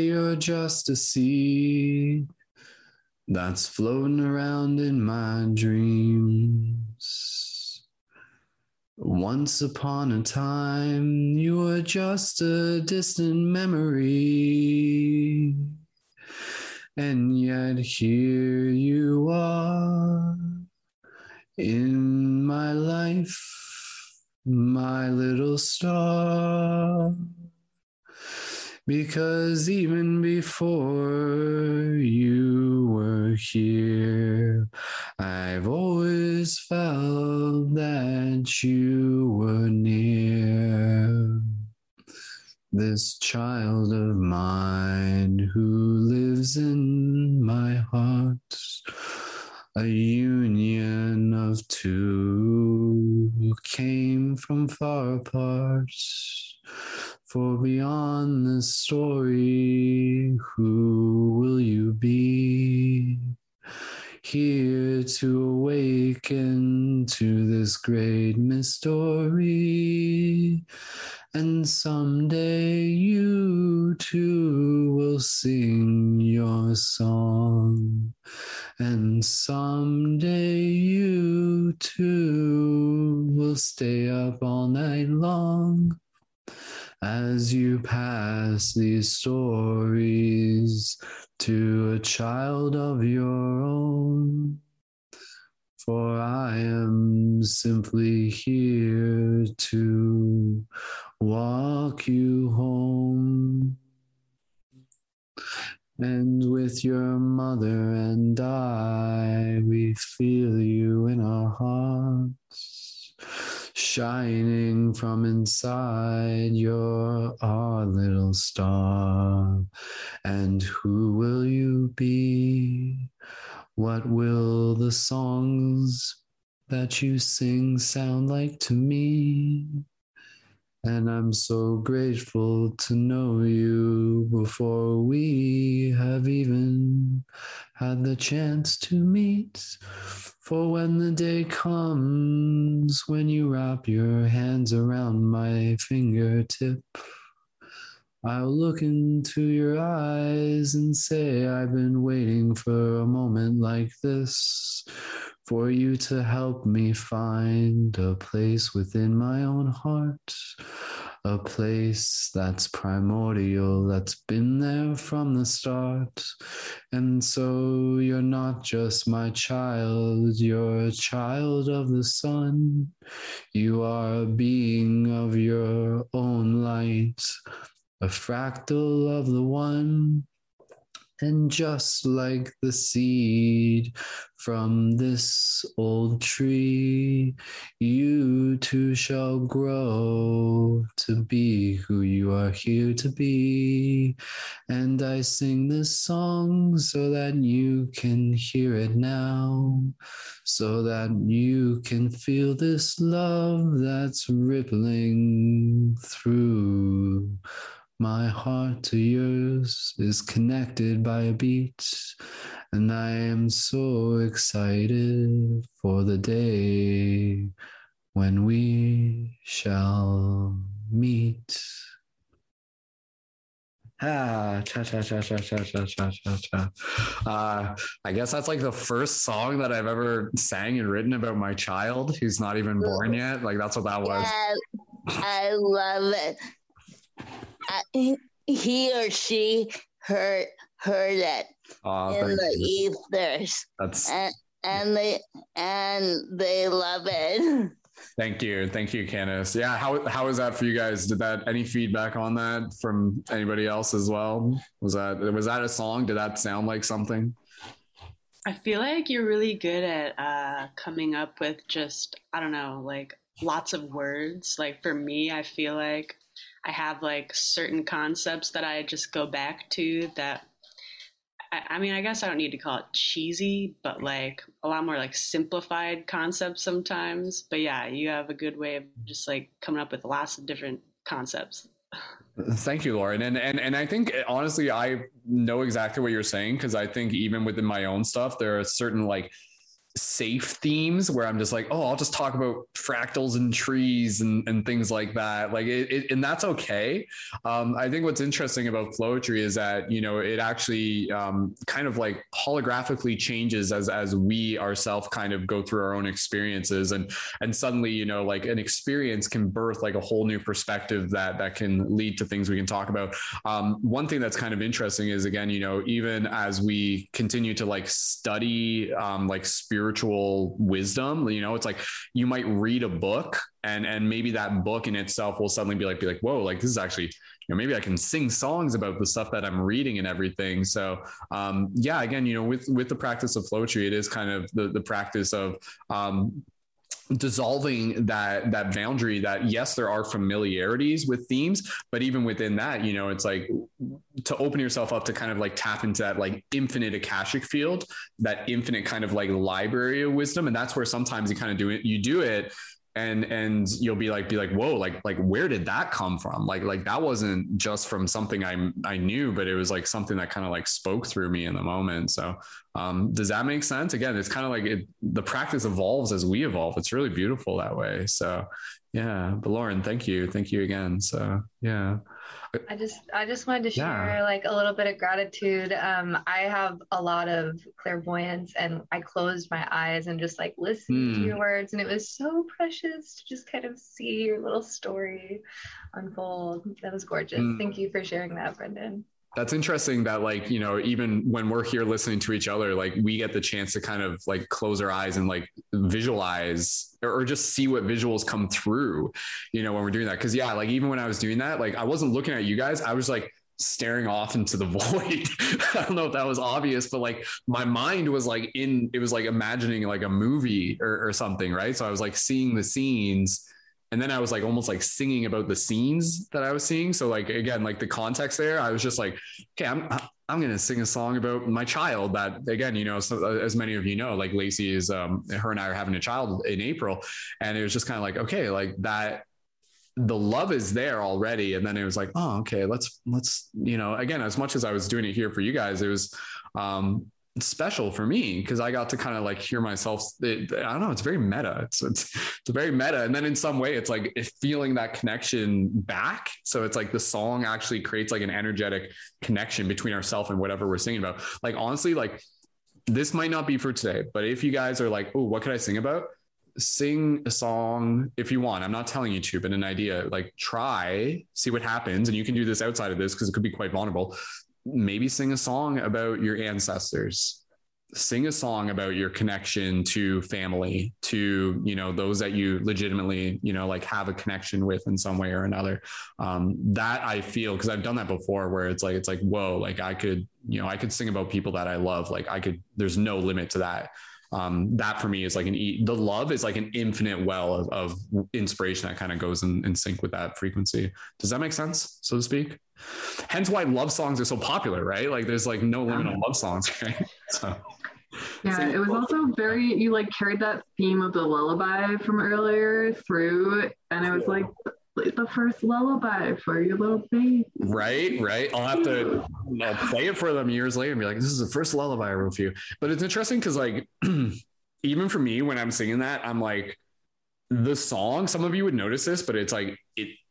you're just a seed that's floating around in my dreams. Once upon a time, you were just a distant memory, and yet here you are. In my life, my little star, because even before you were here, I've always felt that you were near. This child of mine who lives in my heart, a union of two came from far apart, for beyond this story, who will you be? Here to awaken to this great mystery, and someday you too will sing your song. And someday you too will stay up all night long as you pass these stories to a child of your own. For I am simply here to walk you home. And with your mother and I, we feel you in our hearts. shining from inside. You're our little star. And who will you be? What will the songs that you sing sound like to me? And I'm so grateful to know you before we have even had the chance to meet. For when the day comes, when you wrap your hands around my fingertip, I'll look into your eyes and say, I've been waiting for a moment like this, for you to help me find a place within my own heart, a place that's primordial, that's been there from the start. And so you're not just my child, you're a child of the sun. You are a being of your own light, a fractal of the one. And just like the seed from this old tree, you too shall grow to be who you are here to be. And I sing this song so that you can hear it now, so that you can feel this love that's rippling through. My heart to yours is connected by a beat, and I am so excited for the day when we shall meet. Ah, cha cha cha cha cha cha cha cha cha. I guess that's like the first song that I've ever sang and written about my child who's not even born yet. Like, that's what that was. I love it. He or she heard it in the ethers. And they love it. Thank you, Candice. Yeah, how is that for you guys? Did that any feedback on that from anybody else as well? Was that a song? Did that sound like something? I feel like you're really good at coming up with just, I don't know, like lots of words. Like for me, I feel like I have like certain concepts that I just go back to that, I mean, I guess I don't need to call it cheesy, but like a lot more like simplified concepts sometimes. But yeah, you have a good way of just like coming up with lots of different concepts. Thank you, Lauren. And I think honestly, I know exactly what you're saying, because I think even within my own stuff, there are certain like safe themes where I'm just like, oh, I'll just talk about fractals and trees and things like that. Like it and that's okay. I think what's interesting about Flowetry is that, you know, it actually kind of like holographically changes as we ourselves kind of go through our own experiences, and suddenly, you know, like an experience can birth like a whole new perspective that can lead to things we can talk about. One thing that's kind of interesting is, again, you know, even as we continue to like study like spiritual wisdom, you know, it's like you might read a book and maybe that book in itself will suddenly be like, whoa, like this is actually, you know, maybe I can sing songs about the stuff that I'm reading and everything. So yeah, again, you know, with the practice of Flowetry, it is kind of the practice of dissolving that boundary that, yes, there are familiarities with themes, but even within that, you know, it's like to open yourself up to kind of like tap into that like infinite Akashic field, that infinite kind of like library of wisdom. And that's where sometimes you kind of do it. And you'll be like, whoa, like, where did that come from? Like that wasn't just from something I knew, but it was like something that kind of like spoke through me in the moment. So, does that make sense? Again, it's kind of like the practice evolves as we evolve. It's really beautiful that way. So yeah, but Lauren, thank you again. So yeah. I just wanted to share like a little bit of gratitude. I have a lot of clairvoyance, and I closed my eyes and just like listened to your words, and it was so precious to just kind of see your little story unfold. That was gorgeous. Thank you for sharing that, Brendan. That's interesting that, like, you know, even when we're here listening to each other, like we get the chance to kind of like close our eyes and like visualize or just see what visuals come through, you know, when we're doing that. Cause yeah, like even when I was doing that, like I wasn't looking at you guys, I was like staring off into the void. I don't know if that was obvious, but like my mind was like it was like imagining like a movie or something. Right. So I was like seeing the scenes And then I was like, almost like singing about the scenes that I was seeing. So like, again, like the context there, I was just like, okay, I'm going to sing a song about my child that, again, you know, so, as many of you know, like Lacey is, her and I are having a child in April. And it was just kind of like, okay, like that, the love is there already. And then it was like, oh, okay, let's, you know, again, as much as I was doing it here for you guys, it was, special for me because I got to kind of like hear myself. I don't know. It's very meta. It's very meta. And then in some way, it's like feeling that connection back. So it's like the song actually creates like an energetic connection between ourselves and whatever we're singing about. Like, honestly, like this might not be for today, but if you guys are like, oh, what could I sing about? Sing a song if you want. I'm not telling you to, but an idea, like try, see what happens. And you can do this outside of this because it could be quite vulnerable. Maybe sing a song about your ancestors, sing a song about your connection to family, to, you know, those that you legitimately, you know, like have a connection with in some way or another. That I feel, cause I've done that before where it's like, whoa, like I could, you know, I could sing about people that I love. Like I could, there's no limit to that. That for me is like the love is like an infinite well of inspiration that kind of goes in sync with that frequency. Does that make sense, so to speak? Hence why love songs are so popular, right? Like there's like no limit on love songs, right? So yeah, it was also very, you like carried that theme of the lullaby from earlier through, and it was like the first lullaby for your little baby. Right. I'll play it for them years later and be like, this is the first lullaby I wrote for you. But it's interesting because like even for me when I'm singing that, I'm like, the song, some of you would notice this, but it's like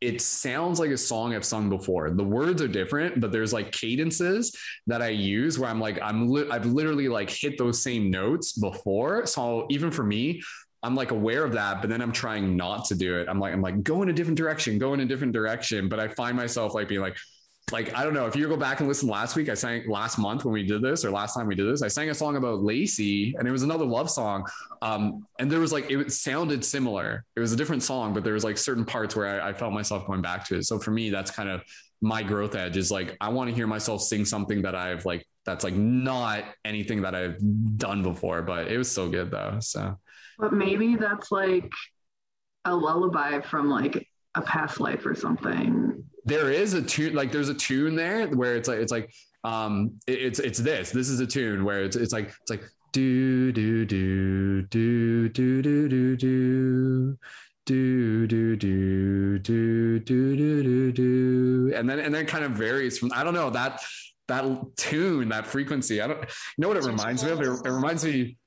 it sounds like a song I've sung before. The words are different, but there's like cadences that I use where I'm like, I've literally like hit those same notes before. So even for me, I'm like aware of that, but then I'm trying not to do it. I'm like go in a different direction. But I find myself like being like, I don't know if you go back and listen last week, I sang last month when we did this or last time we did this, I sang a song about Lacey and it was another love song. And there was like, it sounded similar. It was a different song, but there was like certain parts where I felt myself going back to it. So for me, that's kind of my growth edge is like, I want to hear myself sing something that I've like, that's like not anything that I've done before, but it was still good though. So, but maybe that's like a lullaby from like a past life or something. There is a tune, like there's a tune there where this is a tune where it's like do do do do do do do do do do do do do do do, and then kind of varies from, I don't know, that tune, that frequency. I don't know what it reminds me of. It reminds me,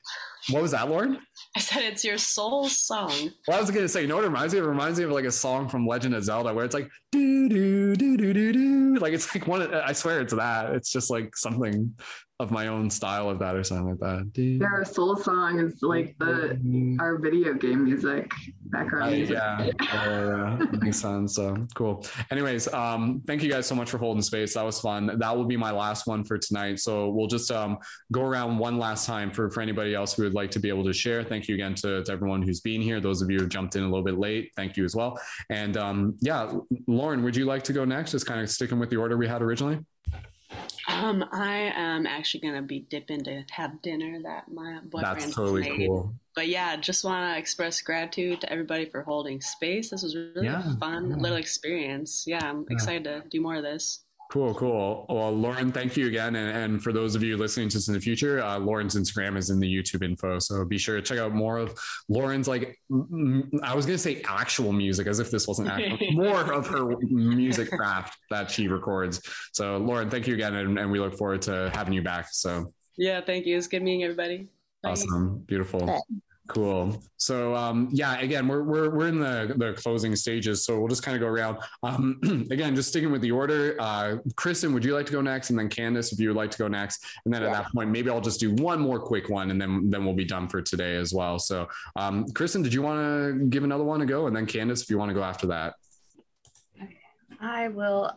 what was that, Lauren? I said it's your soul song. Well, I was gonna say, you know what it reminds me of? It reminds me of like a song from Legend of Zelda where it's like do do do do do do. Like it's like one. I swear it's that. It's just like something of my own style of that or something like that. Our soul song is like our video game music background music. Yeah, that makes sense. So cool. Anyways, thank you guys so much for holding space. That was fun. That will be my last one for tonight. So we'll just go around one last time for anybody else who would like to be able to share. Thank you again to everyone who's been here. Those of you who jumped in a little bit late, thank you as well. And Lauren, would you like to go next? Just kind of sticking with the order we had originally. I am actually going to be dipping to have dinner that my boyfriend That's totally made. Cool. But yeah, just want to express gratitude to everybody for holding space. This was really a fun little experience. Yeah, I'm excited to do more of this. Cool. Well, Lauren, thank you again. And for those of you listening to this in the future, Lauren's Instagram is in the YouTube info. So be sure to check out more of Lauren's, like, I was going to say actual music, as if this wasn't actual, more of her music craft that she records. So Lauren, thank you again. And we look forward to having you back. So yeah, thank you. It's good meeting everybody. Bye. Awesome. Beautiful. Bye. Cool. So, again, we're in the closing stages, so we'll just kind of go around. Again, just sticking with the order, Kristen, would you like to go next? And then Candace, if you would like to go next. And then at that point, maybe I'll just do one more quick one and then we'll be done for today as well. So, Kristen, did you want to give another one a go? And then Candace, if you want to go after that. I will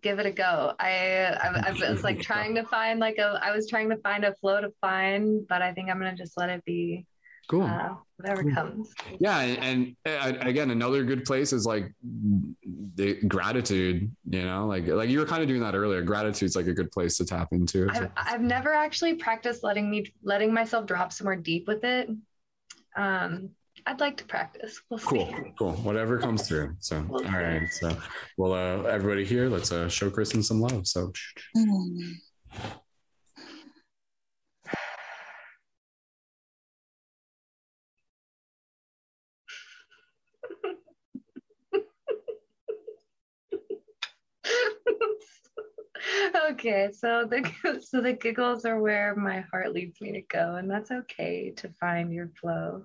give it a go. I was like trying to find a flow to find, but I think I'm going to just let it be. Cool. Whatever comes. Yeah. And again, another good place is like the gratitude, you know, like you were kind of doing that earlier. Gratitude's like a good place to tap into. I've never actually practiced letting myself drop somewhere deep with it. I'd like to practice. We'll cool, see. Cool. Whatever comes through. So, all right. So, well, everybody here, let's show Kristen some love. So. Okay, so the giggles are where my heart leads me to go, and that's okay to find your flow.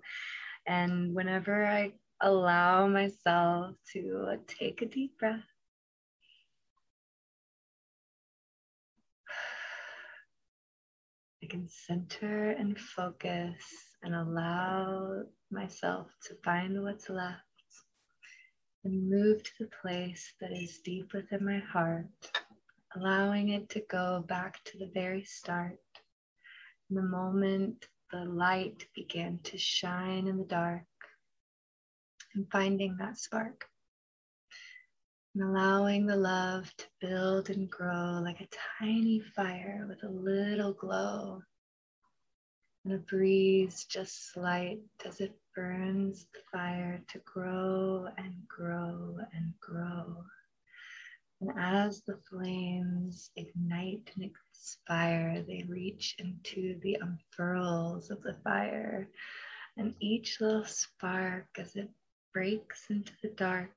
And whenever I allow myself to take a deep breath I can center and focus and allow myself to find what's left and move to the place that is deep within my heart, allowing it to go back to the very start, the moment the light began to shine in the dark, and finding that spark, and allowing the love to build and grow like a tiny fire with a little glow, and a breeze just slight as it burns the fire to grow and grow and grow. And as the flames ignite and expire, they reach into the unfurls of the fire. And each little spark, as it breaks into the dark,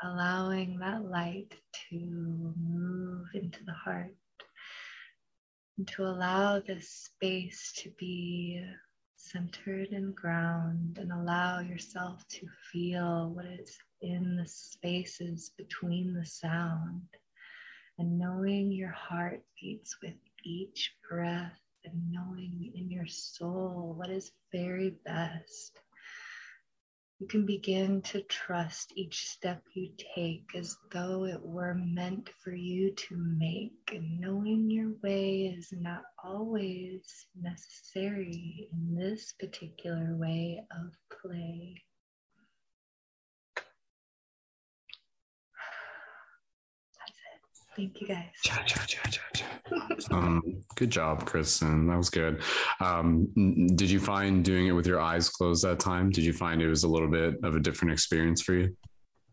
allowing that light to move into the heart, and to allow this space to be centered and ground, and allow yourself to feel what is in the spaces between the sound, and knowing your heart beats with each breath, and knowing in your soul what is very best. You can begin to trust each step you take as though it were meant for you to make, and knowing your way is not always necessary in this particular way of play. Thank you, guys. Good job, Kristen. That was good. Did you find doing it with your eyes closed that time? Did you find it was a little bit of a different experience for you?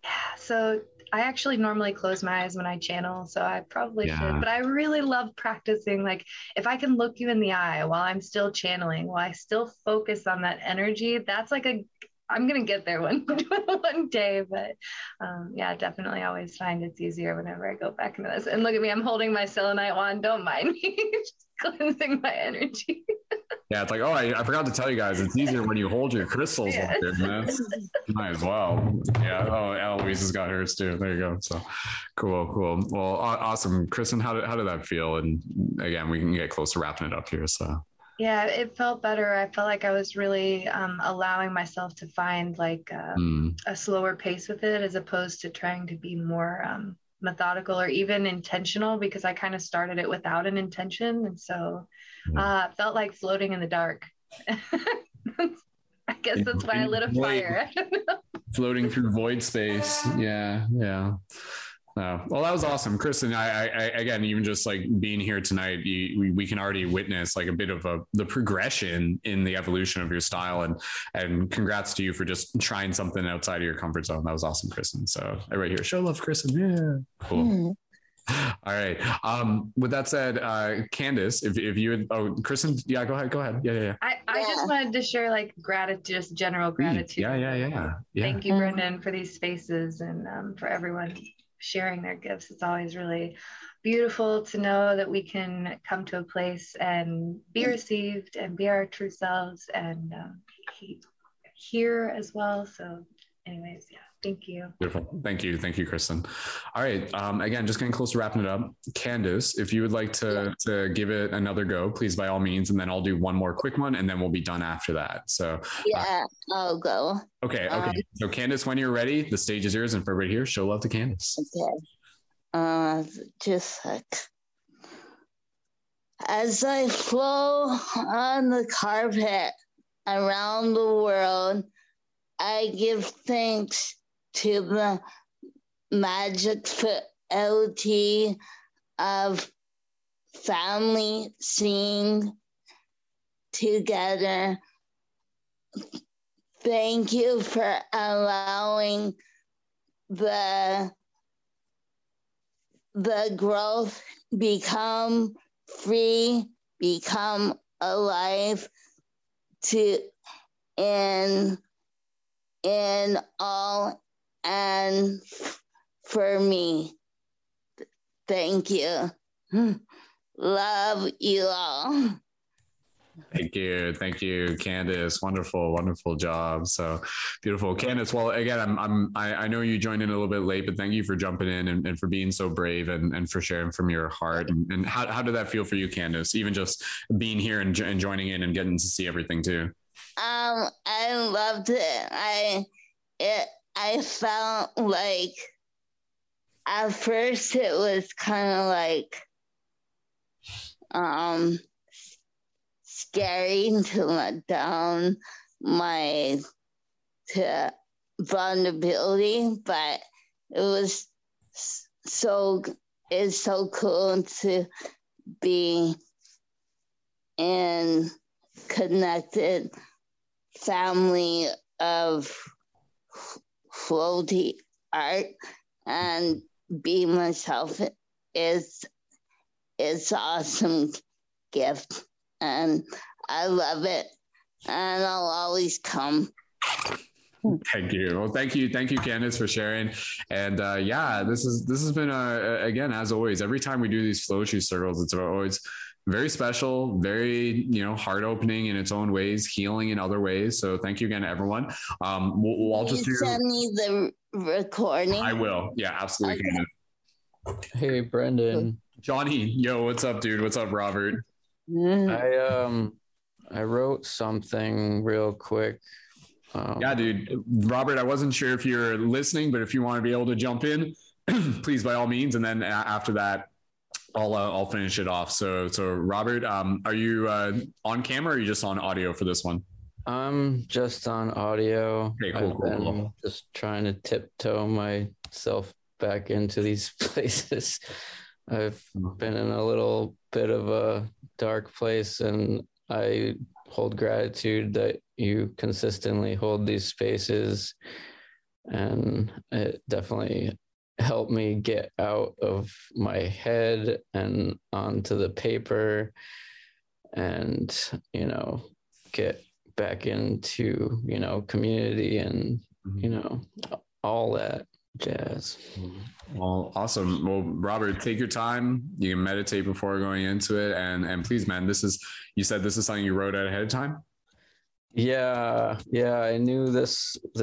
Yeah. So I actually normally close my eyes when I channel, so I probably should. But I really love practicing. Like, if I can look you in the eye while I'm still channeling, while I still focus on that energy, that's like I'm going to get there one day, but yeah, definitely always find it's easier whenever I go back into this. And look at me, I'm holding my selenite wand. Don't mind me, just cleansing my energy. Yeah, it's like, oh, I forgot to tell you guys, it's easier when you hold your crystals like this, man. Might as well. Yeah, oh, Eloise has got hers too. There you go. So cool. Well, awesome. Kristen, how did that feel? And again, we can get close to wrapping it up here, so. Yeah, it felt better. I felt like I was really allowing myself to find like a slower pace with it, as opposed to trying to be more methodical or even intentional, because I kind of started it without an intention. And so it felt like floating in the dark. I guess that's why I lit a fire. Floating through void space. Yeah. Well, that was awesome, Kristen. I again, even just like being here tonight, we can already witness like a bit of the progression in the evolution of your style, and congrats to you for just trying something outside of your comfort zone. That was awesome, Kristen. So right here, show love, Kristen. Yeah, cool. All right. With that said, Candace, if you would, Kristen, yeah, go ahead. Yeah. I just wanted to share like gratitude, just general gratitude. Yeah. Thank you, Brendan, for these spaces, and for everyone sharing their gifts. It's always really beautiful to know that we can come to a place and be received and be our true selves, and hear as well. So anyways, yeah, thank you. Beautiful. Thank you, Kristen. All right. Again, just getting close to wrapping it up. Candace, if you would like to give it another go, please, by all means, and then I'll do one more quick one and then we'll be done after that. So I'll go. Okay. So Candace, when you're ready, the stage is yours, and for everybody here, show love to Candace. Okay. Just like, as I flow on the carpet around the world, I give thanks to the magic faculty of family seeing together, Thank you for allowing the growth, become free, become alive to in all and for me. Thank you. Love you all. Thank you, Candace. Wonderful, wonderful job. So beautiful, Candace. Well, again, I know you joined in a little bit late, but thank you for jumping in and for being so brave and for sharing from your heart. And how did that feel for you, Candace? Even just being here and joining in and getting to see everything too. I loved it. I felt like at first it was kind of like scary to let down my vulnerability, but it was so cool to be in connected family of floaty art and be myself. It's awesome gift. And I love it. And I'll always come. Thank you. Well, thank you, Candace, for sharing. And this has been again, as always, every time we do these Flowetry circles, it's always very special, very, heart opening in its own ways, healing in other ways. So thank you again, everyone. We'll all just send me the recording. I will. Yeah, absolutely. Okay. Hey, Brendan. Johnny, yo, what's up, dude? What's up, Robert? I wrote something real quick. Yeah, dude, Robert, I wasn't sure if you're listening, but if you want to be able to jump in, please, by all means. And then after that, I'll finish it off. So Robert, are you on camera or are you just on audio for this one? I'm just on audio. Okay, cool. Just trying to tiptoe myself back into these places. I've been in a little bit of a dark place, and I hold gratitude that you consistently hold these spaces, and it definitely helped me get out of my head and onto the paper and, get back into, community and, all that jazz. Well, awesome. Well, Robert, take your time. You can meditate before going into it. And please, man, you said this is something you wrote out ahead of time. Yeah. I knew the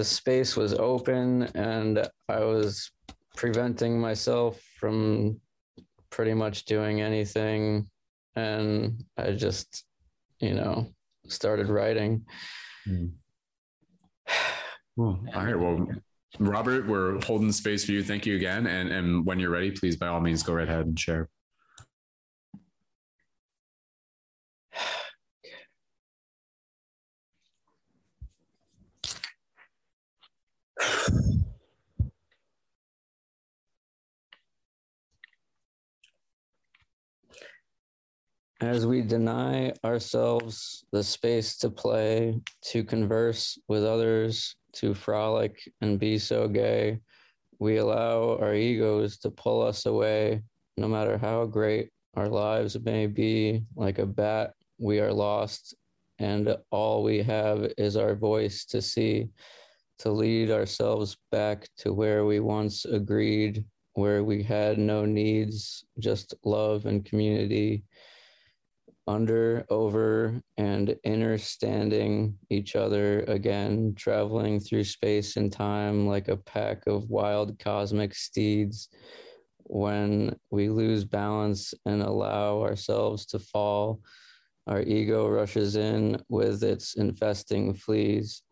space was open and I was preventing myself from pretty much doing anything. And I just, started writing. All right. Well, Robert, we're holding space for you. Thank you again. And when you're ready, please, by all means, go right ahead and share. As we deny ourselves the space to play, to converse with others, to frolic and be so gay, we allow our egos to pull us away. No matter how great our lives may be, like a bat, we are lost, and all we have is our voice to see, to lead ourselves back to where we once agreed, where we had no needs, just love and community, under, over, and understanding each other again, traveling through space and time like a pack of wild cosmic steeds. When we lose balance and allow ourselves to fall, our ego rushes in with its infesting fleas,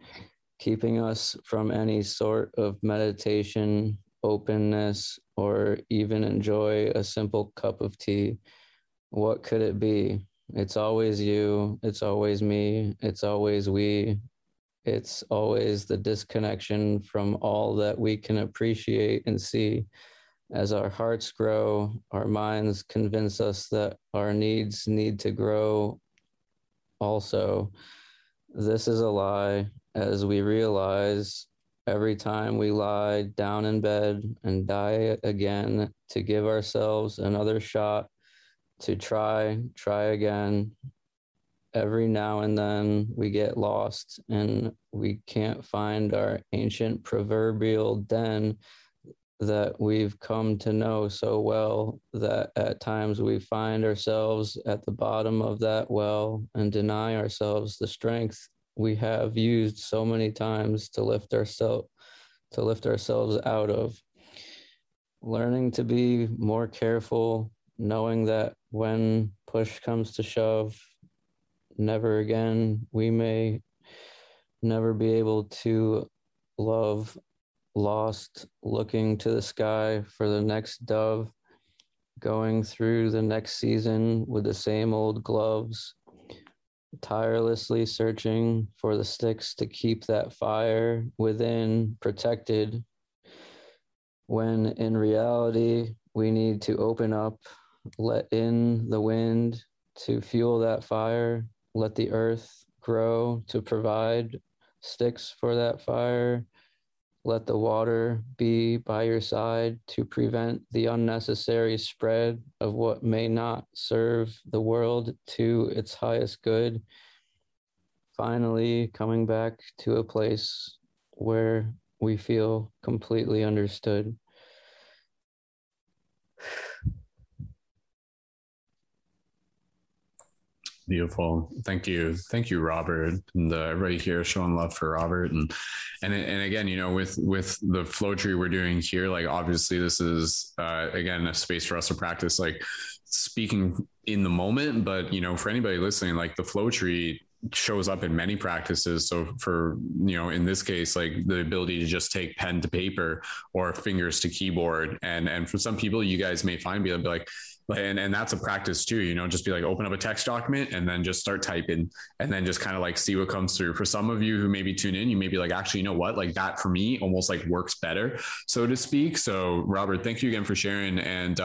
keeping us from any sort of meditation, openness, or even enjoy a simple cup of tea. What could it be? It's always you, it's always me, it's always we, it's always the disconnection from all that we can appreciate and see. As our hearts grow, our minds convince us that our needs need to grow also. This is a lie, as we realize every time we lie down in bed and die again to give ourselves another shot to try again. Every now and then we get lost and we can't find our ancient proverbial den that we've come to know so well that at times we find ourselves at the bottom of that well and deny ourselves the strength we have used so many times to lift ourselves out of. Learning to be more careful, knowing that when push comes to shove, never again, we may never be able to love lost, looking to the sky for the next dove, going through the next season with the same old gloves, tirelessly searching for the sticks to keep that fire within protected, when in reality we need to open up, let in the wind to fuel that fire, let the earth grow to provide sticks for that fire, let the water be by your side to prevent the unnecessary spread of what may not serve the world to its highest good. Finally, coming back to a place where we feel completely understood. Beautiful. Thank you. Thank you, Robert. And everybody here showing love for Robert. And again, you know, with the flow tree we're doing here, like, obviously this is, again, a space for us to practice, like, speaking in the moment. But, you know, for anybody listening, like, the flow tree shows up in many practices. So for, you know, in this case, like, the ability to just take pen to paper or fingers to keyboard. And for some people, you guys may find, be like, and that's a practice too, you know, just be like, open up a text document and then just start typing and then just kind of like see what comes through. For some of you who maybe tune in, you may be like, actually, you know what, like, that for me almost like works better, so to speak. So Robert, thank you again for sharing. And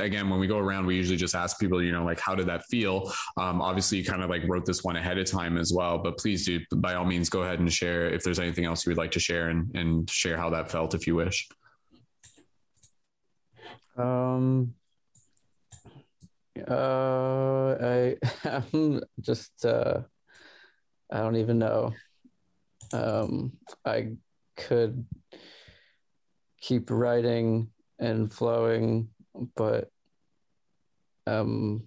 again, when we go around, we usually just ask people, you know, like, how did that feel? Obviously you kind of like wrote this one ahead of time as well, but please do by all means go ahead and share if there's anything else you would like to share and share how that felt if you wish. I'm just, I don't even know. I could keep writing and flowing, but I don't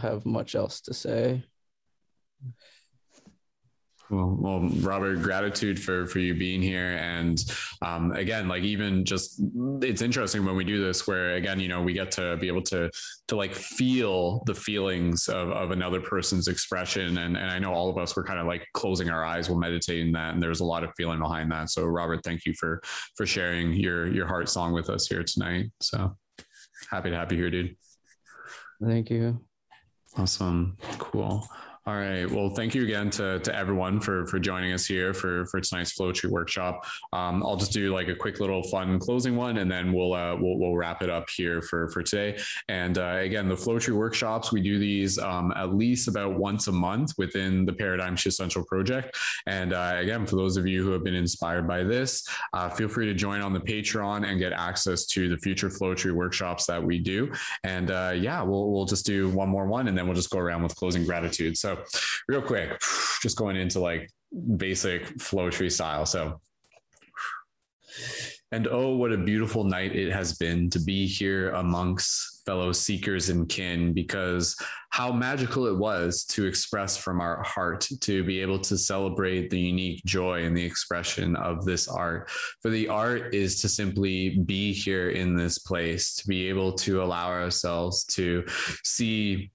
have much else to say. Well, Robert, gratitude for you being here. And again, like, even just, it's interesting when we do this, where again, you know, we get to be able to like feel the feelings of another person's expression. And I know all of us were kind of like closing our eyes while meditating that. And there's a lot of feeling behind that. So Robert, thank you for sharing your heart song with us here tonight. So happy to have you here, dude. Thank you. Awesome. Cool. All right. Well, thank you again to everyone for joining us here for tonight's Flowetry Workshop. I'll just do like a quick little fun closing one, and then we'll wrap it up here for today. And again, the Flowetry Workshops, we do these at least about once a month within the Paradigm Shift Central project. And again, for those of you who have been inspired by this, feel free to join on the Patreon and get access to the future Flowetry Workshops that we do. And yeah, we'll just do one more one, and then we'll just go around with closing gratitude. So real quick, just going into like basic flow tree style. So, and oh, what a beautiful night it has been to be here amongst fellow seekers and kin, because how magical it was to express from our heart, to be able to celebrate the unique joy and the expression of this art. For the art is to simply be here in this place, to be able to allow ourselves to see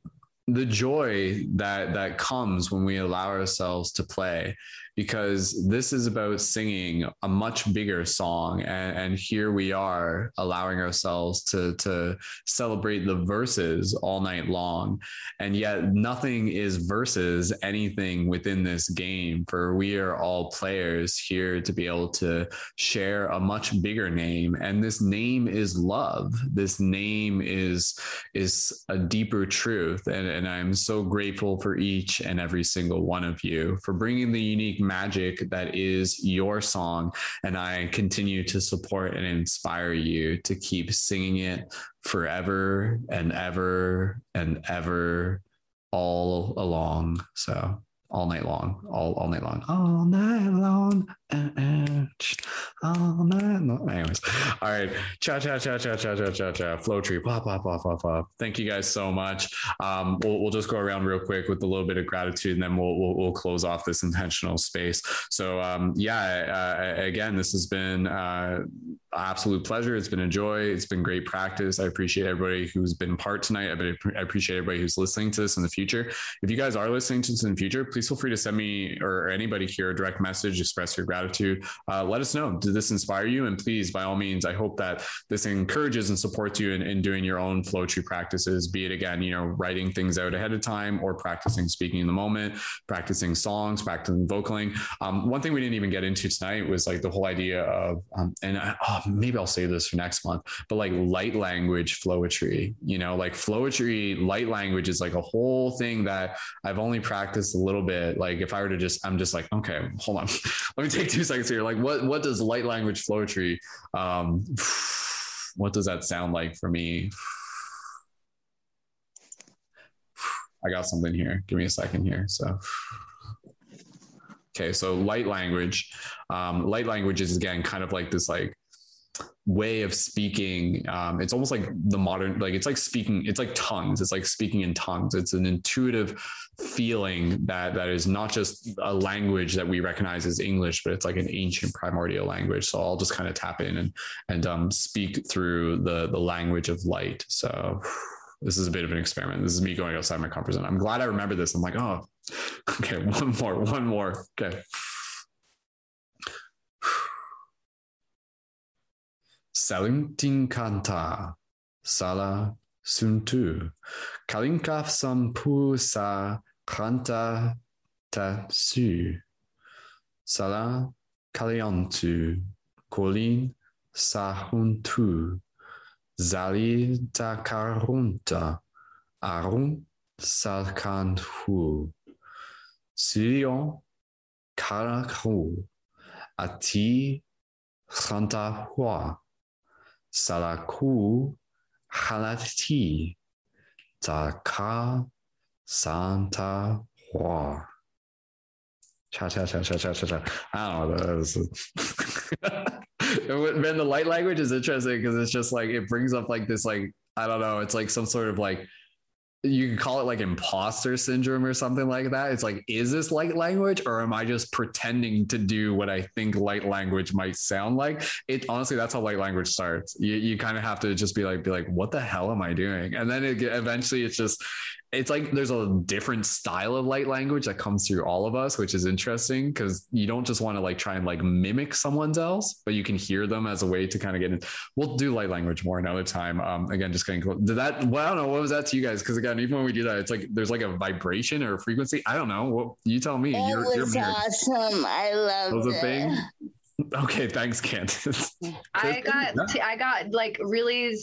the joy that comes when we allow ourselves to play. because this is about singing a much bigger song. And here we are allowing ourselves to celebrate the verses all night long. And yet nothing is versus anything within this game, for we are all players here to be able to share a much bigger name. And this name is love. This name is a deeper truth. And I'm so grateful for each and every single one of you for bringing the unique magic that is your song. And I continue to support and inspire you to keep singing it forever and ever and ever, all along. So all night long, all night long, all night long, all night long. Anyways, all right. Cha cha cha cha cha cha cha cha. Flowetry. Pop pop pop pop pop. Thank you guys so much. We'll just go around real quick with a little bit of gratitude, and then we'll close off this intentional space. So again, this has been absolute pleasure. It's been a joy. It's been great practice. I appreciate everybody who's been part tonight. I appreciate everybody who's listening to this in the future. If you guys are listening to this in the future, please feel free to send me or anybody here a direct message, express your gratitude. Let us know, did this inspire you? And please, by all means, I hope that this encourages and supports you in doing your own Flowetry practices, be it again, writing things out ahead of time or practicing speaking in the moment, practicing songs, practicing vocaling. One thing we didn't even get into tonight was like the whole idea of, maybe I'll save this for next month, but like light language Flowetry, like Flowetry light language is like a whole thing that I've only practiced a little bit. Like if I were to I'm just like, okay, hold on. Let me take 2 seconds here. Like what does light language Flowetry, what does that sound like for me? I got something here. Give me a second here. So, okay. So light language is again, kind of like this, like way of speaking. It's almost like the modern, like it's like speaking, it's like tongues. It's like speaking in tongues. It's an intuitive feeling that is not just a language that we recognize as English, but it's like an ancient primordial language. So I'll just kind of tap in and speak through the language of light. So this is a bit of an experiment. This is me going outside my comfort zone. I'm glad I remember this. I'm like, oh, okay. One more. Okay. Salintin kanta, sala suntu, kalinkaf sampu sa kanta tasu, sala kaliantu, kolin sahuntu, zali takarunta, arun salkanhu, sirion karakhu, ati khantahua. Salaku halati taka santa hua. Cha cha cha cha cha cha cha. I don't know. Man, the light language is interesting because it's just like it brings up like this, like I don't know. It's like some sort of like, you could call it like imposter syndrome or something like that. It's like, is this light language or am I just pretending to do what I think light language might sound like? It honestly, that's how light language starts. You kind of have to just be like, what the hell am I doing? And then eventually it's just, it's like there's a different style of light language that comes through all of us, which is interesting because you don't just want to like try and like mimic someone else, but you can hear them as a way to kind of get in. We'll do light language more another time. Again, just getting close. Well, I don't know. What was that to you guys? Because again, even when we do that, it's like there's like a vibration or a frequency. I don't know. Well, you tell me. It was awesome. I loved it. That was a thing. Okay, thanks, Candace. I got like really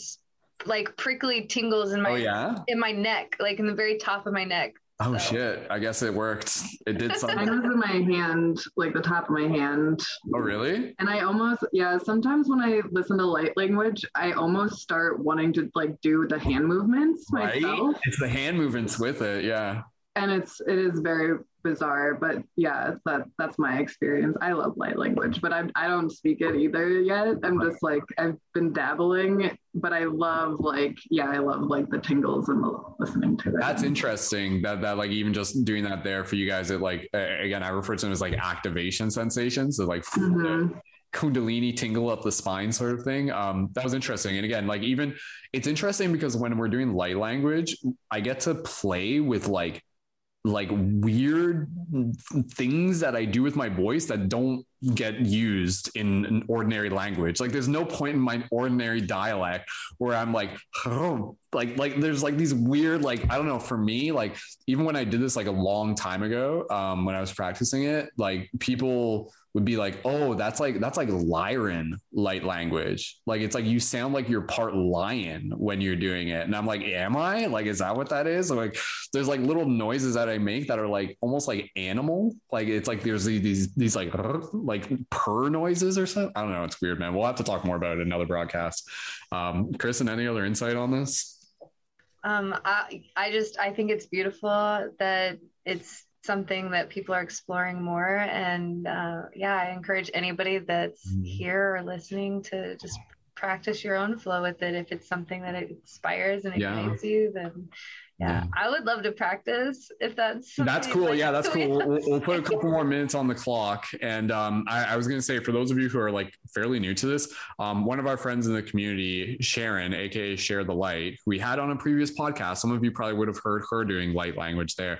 like prickly tingles in my in my neck, like in the very top of my neck. Oh, so. Shit, I guess it worked. It did something. I was in my hand, like the top of my hand. Oh, really? And I almost, sometimes when I listen to light language, I almost start wanting to like do the hand movements myself. Right? It's the hand movements with it, yeah. And it is very bizarre, but yeah, that's my experience. I love light language, but I don't speak it either yet. I'm just like, I've been dabbling, but I love I love the tingles and the listening to it. That's interesting that like even just doing that there for you guys, it like, again, I refer to them as like activation sensations. So like, mm-hmm. Kundalini tingle up the spine sort of thing. That was interesting. And again, like even it's interesting because when we're doing light language, I get to play with like like weird things that I do with my voice that don't get used in an ordinary language. Like there's no point in my ordinary dialect where I'm like, oh, like there's like these weird, like, I don't know, for me, like even when I did this like a long time ago, when I was practicing it, like people would be like, oh, that's like Lyran light language. Like, it's like, you sound like you're part lion when you're doing it. And I'm like, am I? Like, is that what that is? I'm like, there's like little noises that I make that are like almost like animal. Like, it's like, there's these like purr noises or something. I don't know. It's weird, man. We'll have to talk more about it in another broadcast. Kristen, any other insight on this? I think it's beautiful that it's something that people are exploring more. And I encourage anybody that's here or listening to just practice your own flow with it. If it's something that it inspires and ignites you, then yeah, I would love to practice if that's cool. Like, yeah, that's cool. We'll put a couple more minutes on the clock. And I was going to say, for those of you who are like fairly new to this, one of our friends in the community, Sharon, aka Share the Light, who we had on a previous podcast. Some of you probably would have heard her doing light language there.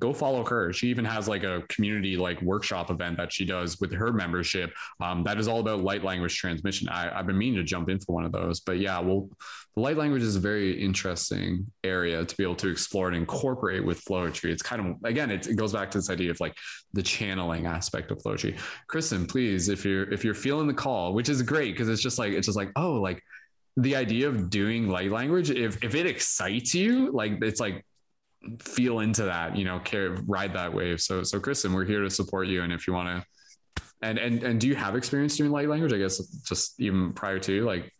Go follow her. She even has like a community like workshop event that she does with her membership. That is all about light language transmission. I've been meaning to jump in for one of those, but yeah, light language is a very interesting area to be able to explore and incorporate with Flowetry. It's kind of, again, it goes back to this idea of like the channeling aspect of Flowetry. Kristen, please, if you're feeling the call, which is great, because it's just like, oh, like the idea of doing light language, if it excites you, like it's like, feel into that, you know, ride that wave. So Kristen, we're here to support you. And if you want to, and do you have experience doing light language? I guess just even prior to like,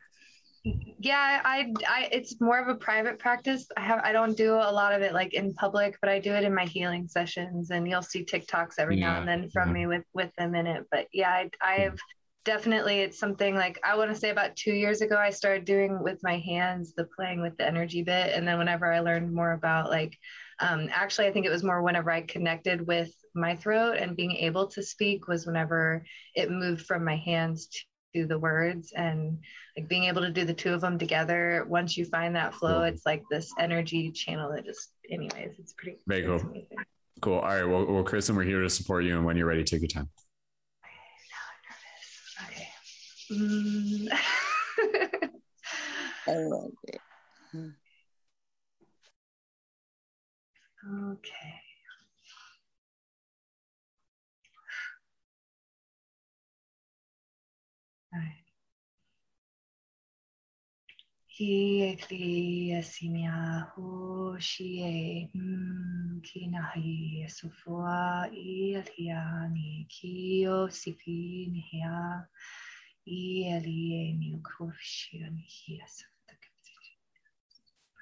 yeah, I it's more of a private practice. I don't do a lot of it like in public, but I do it in my healing sessions, and you'll see TikToks every now and then from me with them in it. But yeah, I've definitely, it's something like I want to say about 2 years ago, I started doing with my hands, the playing with the energy bit. And then whenever I learned more about like, actually, I think it was more whenever I connected with my throat and being able to speak was whenever it moved from my hands to the words, and like being able to do the two of them together. Once you find that flow, it's like this energy channel that just, anyways, it's pretty very cool. Amazing. Cool. All right. Well, Kristen, we're here to support you. And when you're ready, take your time. Okay. Now I'm nervous. Okay. I love it. Okay. He ekli asimia ho shie kinahi esufua iliani kio sipin hia ilie niukufshion hias of the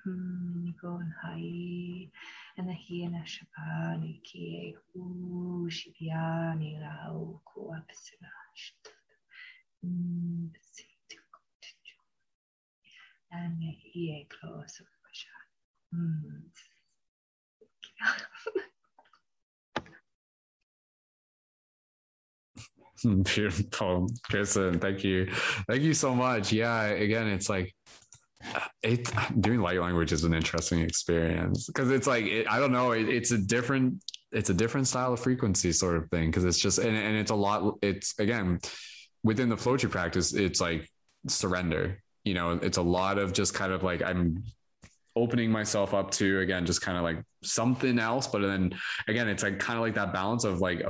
captain gon hai and the hiena shabani kie hu shibiani rao kuapsinash. And he close of Beautiful. Kristen, thank you. Thank you so much. Yeah, again, it's like doing light language is an interesting experience, because it's like, I don't know, it's a different style of frequency sort of thing, because it's just, and it's a lot, it's again, within the Flowetry practice, it's like surrender, you know, it's a lot of just kind of like, I'm opening myself up to, again, just kind of like something else. But then again, it's like kind of like that balance of like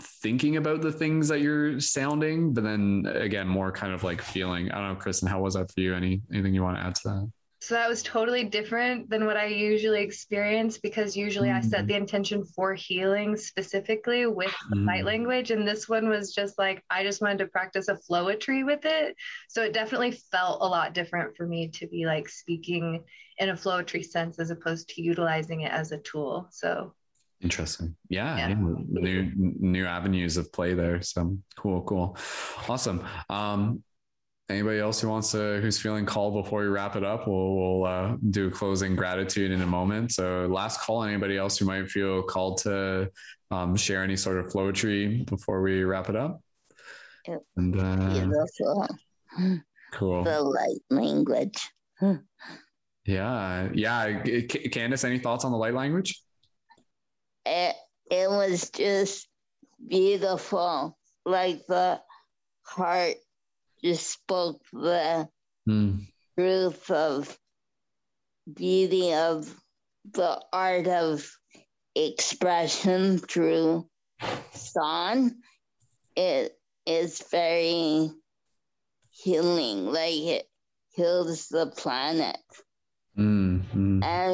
thinking about the things that you're sounding, but then again, more kind of like feeling. I don't know, Kristen, how was that for you? Anything you want to add to that? So that was totally different than what I usually experience, because usually I set the intention for healing specifically with the light language. And this one was just like, I just wanted to practice a Flowetry with it. So it definitely felt a lot different for me to be like speaking in a Flowetry sense, as opposed to utilizing it as a tool. So interesting. Yeah. New avenues of play there. So cool. Awesome. Anybody else who's feeling called before we wrap it up, we'll do closing gratitude in a moment. So last call, anybody else who might feel called to share any sort of Flowetry before we wrap it up? Yep. And, cool. The light language. Yeah. Candace, any thoughts on the light language? It was just beautiful. Like the heart just spoke the truth of beauty of the art of expression through song. It is very healing, like it heals the planet. Mm-hmm. And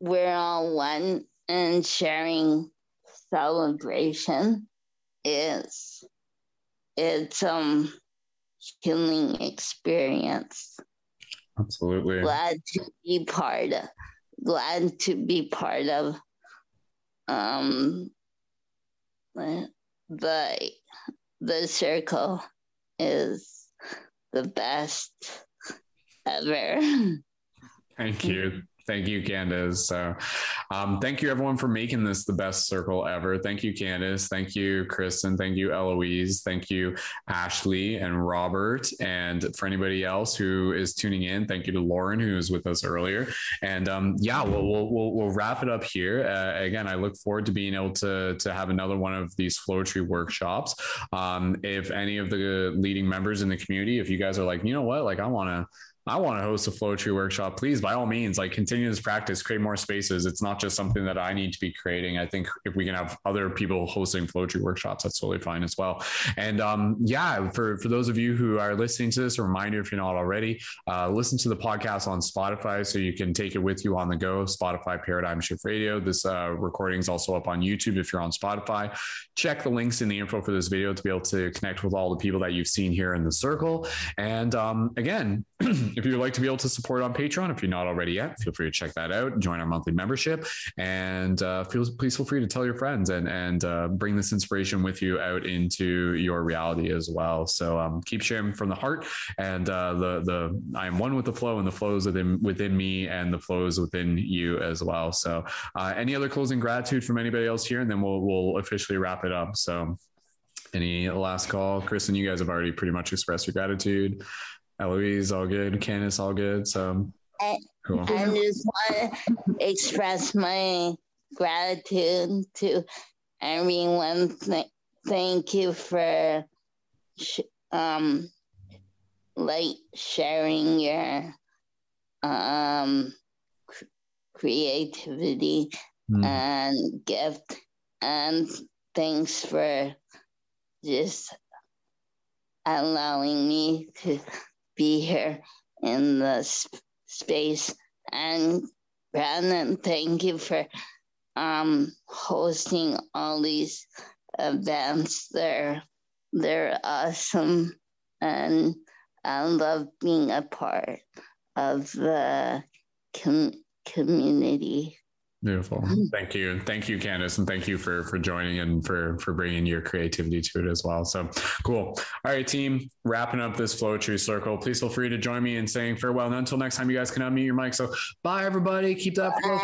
we're all one, and sharing celebration is it's healing experience. Absolutely. Glad to be part of the circle is the best ever. Thank you. Thank you, Candace. So, thank you everyone for making this the best circle ever. Thank you, Candace. Thank you, Kristen. Thank you, Eloise. Thank you, Ashley and Robert. And for anybody else who is tuning in, thank you to Lauren, who was with us earlier. And we'll wrap it up here. Again, I look forward to being able to have another one of these Flowetry workshops. If any of the leading members in the community, if you guys are like, you know what, like I want to host a Flowetry workshop, please, by all means, like, continue this practice, create more spaces. It's not just something that I need to be creating. I think if we can have other people hosting Flowetry workshops, that's totally fine as well. And for those of you who are listening to this, a reminder, if you're not already, listen to the podcast on Spotify so you can take it with you on the go. Spotify Paradigm Shift Radio. This recording is also up on YouTube. If you're on Spotify, check the links in the info for this video to be able to connect with all the people that you've seen here in the circle. And again, if you'd like to be able to support on Patreon, if you're not already yet, feel free to check that out. Join our monthly membership, and please feel free to tell your friends and bring this inspiration with you out into your reality as well. So keep sharing from the heart, and the I am one with the flow, and the flow is within me, and the flow is within you as well. So any other closing gratitude from anybody else here, and then we'll officially wrap it up. So any last call? Kristen, you guys have already pretty much expressed your gratitude. Eloise, all good. Candace, all good. So cool. I just want to express my gratitude to everyone. Thank you for sharing your creativity and gift, and thanks for just allowing me to be here in the space. And Brandon, thank you for hosting all these events. They're awesome, and I love being a part of the community. Beautiful. Thank you. Thank you, Candace. And thank you for joining and for bringing your creativity to it as well. So cool. All right, team, wrapping up this Flowetry circle. Please feel free to join me in saying farewell. And until next time, you guys can unmute your mic. So bye, everybody. Keep that flow.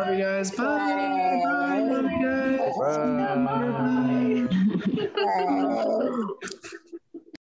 Love you guys. Bye. Bye. Bye. Love you guys. Bye. Bye. Bye. Bye.